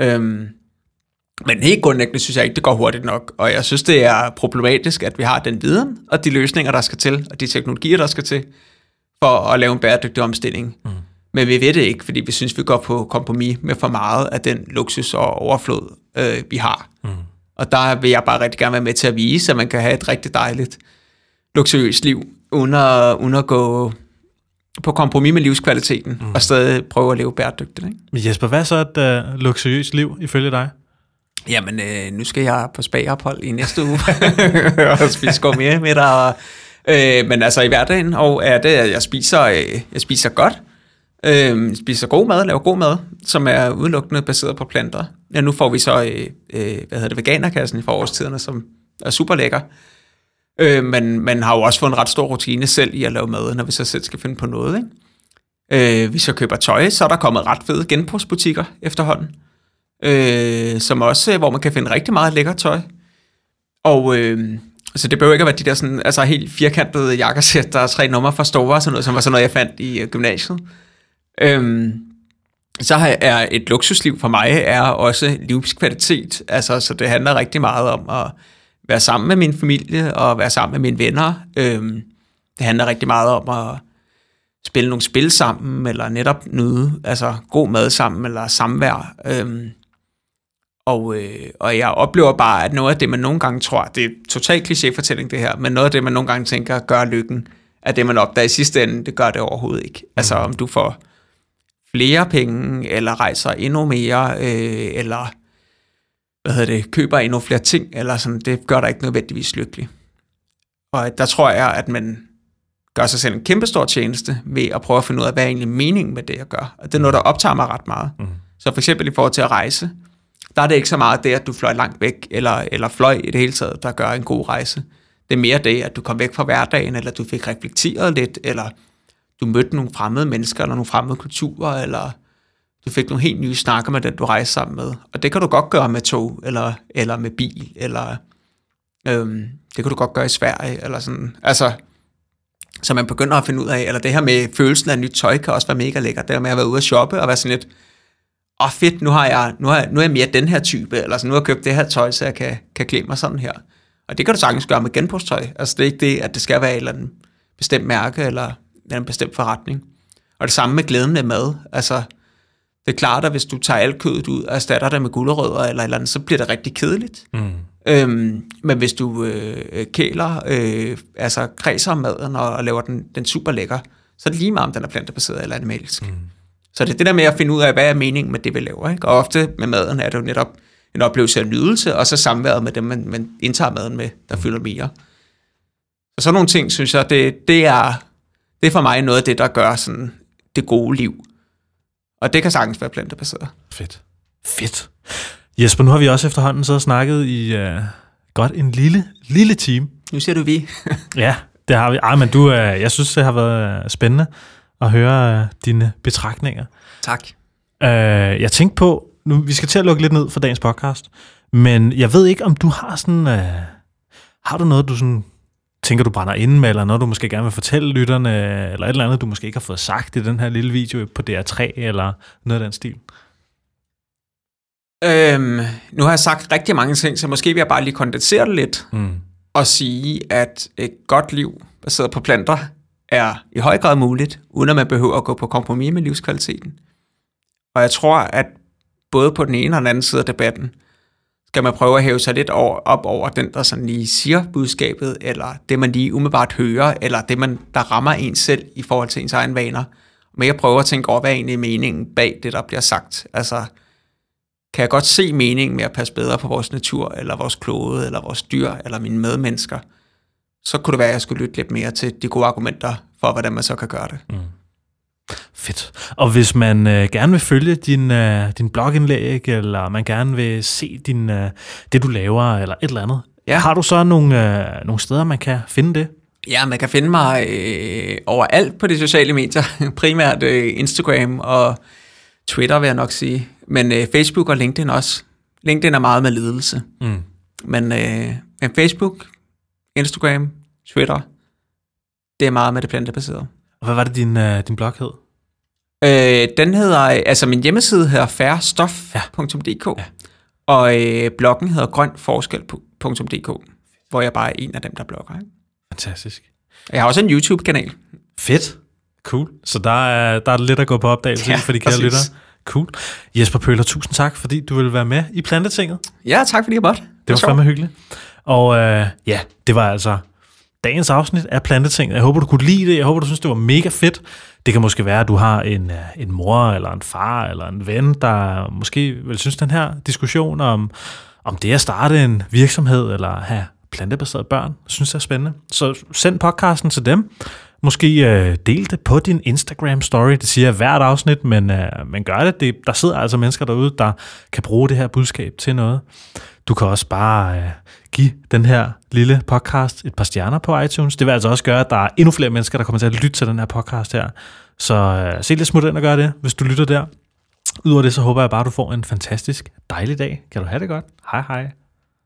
Ja. Men helt grundlæggende synes jeg ikke, det går hurtigt nok, og jeg synes, det er problematisk, at vi har den viden, og de løsninger, der skal til, og de teknologier, der skal til, for at lave en bæredygtig omstilling. Mm. Men vi ved det ikke, fordi vi synes, vi går på kompromis med for meget af den luksus og overflod, vi har. Mm. Og der vil jeg bare rigtig gerne være med til at vise, at man kan have et rigtig dejligt, luksuriøst liv, uden at gå på kompromis med livskvaliteten, og stadig prøve at leve bæredygtigt. Ikke? Men Jesper, hvad er så et luksuriøst liv, ifølge dig? Jamen, nu skal jeg på spagerophold i næste uge, og spise gourmet med dig. Men altså i hverdagen, og er det, at jeg spiser godt, spiser god mad, laver god mad, som er udelukkende baseret på planter. Ja, nu får vi så, veganerkassen for årstiderne, som er super lækker. Men man har jo også fået en ret stor rutine selv i at lave mad, når vi så selv skal finde på noget. Ikke? Hvis jeg køber tøj, så er der kommet ret fede genbrugsbutikker efterhånden. Som også, hvor man kan finde rigtig meget lækker tøj. Og så det behøver ikke at være de der sådan, altså helt firkantede jakkesæt, der er 3 numre for store og sådan noget, som var sådan noget, jeg fandt i gymnasiet. Så er et luksusliv for mig er også livskvalitet. Altså, så det handler rigtig meget om at være sammen med min familie og være sammen med mine venner. Det handler rigtig meget om at spille nogle spil sammen, eller netop nyde, altså god mad sammen, eller samvær. Og jeg oplever bare, at noget af det, man nogle gange tror, det er totalt klichéfortælling det her, men noget af det, man nogle gange tænker, gør lykken, at det, man opdager i sidste ende, det gør det overhovedet ikke. Altså om du får flere penge, eller rejser endnu mere, eller køber endnu flere ting, eller sådan, det gør dig ikke nødvendigvis lykkelig. Og der tror jeg, at man gør sig selv en kæmpestor tjeneste ved at prøve at finde ud af, hvad er egentlig meningen med det, jeg gør. Og det er noget, der optager mig ret meget. Mm. Så for eksempel i forhold til at rejse, der er det ikke så meget det, at du fløj langt væk, eller fløj i det hele taget, der gør en god rejse. Det er mere det, at du kom væk fra hverdagen, eller du fik reflekteret lidt, eller du mødte nogle fremmede mennesker, eller nogle fremmede kulturer, eller du fik nogle helt nye snakker med den, du rejser sammen med. Og det kan du godt gøre med tog, eller med bil, eller det kan du godt gøre i Sverige, eller sådan. Altså, så man begynder at finde ud af, eller det her med følelsen af nyt tøj, kan også være mega lækkert. Det her med at være ude at shoppe, og være sådan lidt, fedt, nu er jeg mere den her type, eller så nu har jeg købt det her tøj, så jeg kan klæde mig sådan her. Og det kan du sagtens gøre med genbrugstøj. Altså det er ikke det, at det skal være et eller andet bestemt mærke, eller en bestemt forretning. Og det samme med glæden ved mad. Altså det er klart, at hvis du tager alt kødet ud og erstatter det med gulerødder, eller andet, så bliver det rigtig kedeligt. Mm. Men hvis du kæler, altså kredser maden og laver den super lækker, så er det lige meget, om den er plantebaseret eller animalisk. Mm. Så det er det der med at finde ud af, hvad er meningen med det, vi laver. Ikke? Og ofte med maden er det jo netop en oplevelse af nydelse, og så samværet med dem, man indtager maden med, der fylder mere. Og sådan nogle ting, synes jeg, det er for mig noget af det, der gør sådan det gode liv. Og det kan sagtens være plantebaseret. Fedt. Jesper, nu har vi også efterhånden så snakket i godt en lille time. Nu siger du vi. Ja, det har vi. Ej, men jeg synes, det har været spændende at høre dine betragtninger. Tak. Jeg tænkte på, nu vi skal til at lukke lidt ned for dagens podcast, men jeg ved ikke, om du har sådan, har du noget, du sådan tænker, du brænder inde med, eller noget, du måske gerne vil fortælle lytterne, eller et eller andet, du måske ikke har fået sagt i den her lille video på DR3, eller noget af den stil? Nu har jeg sagt rigtig mange ting, så måske vil jeg bare lige kondensere det lidt, og sige, at et godt liv baseret på planter er i høj grad muligt, uden at man behøver at gå på kompromis med livskvaliteten. Og jeg tror, at både på den ene og den anden side af debatten, skal man prøve at hæve sig lidt op over den, der sådan lige siger budskabet, eller det, man lige umiddelbart hører, eller det, man, der rammer en selv i forhold til ens egen vaner. Men jeg prøver at tænke over, hvad er egentlig meningen bag det, der bliver sagt. Altså, kan jeg godt se meningen med at passe bedre på vores natur, eller vores klode, eller vores dyr, eller mine medmennesker? Så kunne det være, at jeg skulle lytte lidt mere til de gode argumenter for, hvordan man så kan gøre det. Mm. Fedt. Og hvis man gerne vil følge din blogindlæg, eller man gerne vil se det, du laver, eller et eller andet, har du så nogle steder, man kan finde det? Ja, man kan finde mig overalt på de sociale medier. Primært Instagram og Twitter, vil jeg nok sige. Men Facebook og LinkedIn også. LinkedIn er meget med ledelse. Mm. Men Facebook, Instagram, Twitter, det er meget med det plantebaserede. Og hvad var det, din blog hed? Den hedder, altså min hjemmeside hedder FærreStof.dk, og bloggen hedder Grøn Forskel.dk, hvor jeg bare er en af dem, der blogger. Ikke? Fantastisk. Jeg har også en YouTube-kanal. Fedt. Cool. Så der er lidt at gå på opdagelse for de kære lyttere. Cool. Jesper Pøler, tusind tak, fordi du ville være med i Plantetinget. Ja, tak fordi jeg måtte. Det var fandme hyggeligt. Og det var altså dagens afsnit af Plantetinget. Jeg håber, du kunne lide det. Jeg håber, du synes, det var mega fedt. Det kan måske være, at du har en mor, eller en far, eller en ven, der måske vil synes, den her diskussion om det at starte en virksomhed, eller have plantebaserede børn, synes jeg er spændende. Så send podcasten til dem. Måske del det på din Instagram-story. Det siger jeg hvert afsnit, men gør det. Der sidder altså mennesker derude, der kan bruge det her budskab til noget. Du kan også bare give den her lille podcast et par stjerner på iTunes. Det vil altså også gøre, at der er endnu flere mennesker, der kommer til at lytte til den her podcast her. Så se lidt smut ind og gør det, hvis du lytter der. Udover det, så håber jeg bare, at du får en fantastisk dejlig dag. Kan du have det godt? Hej hej.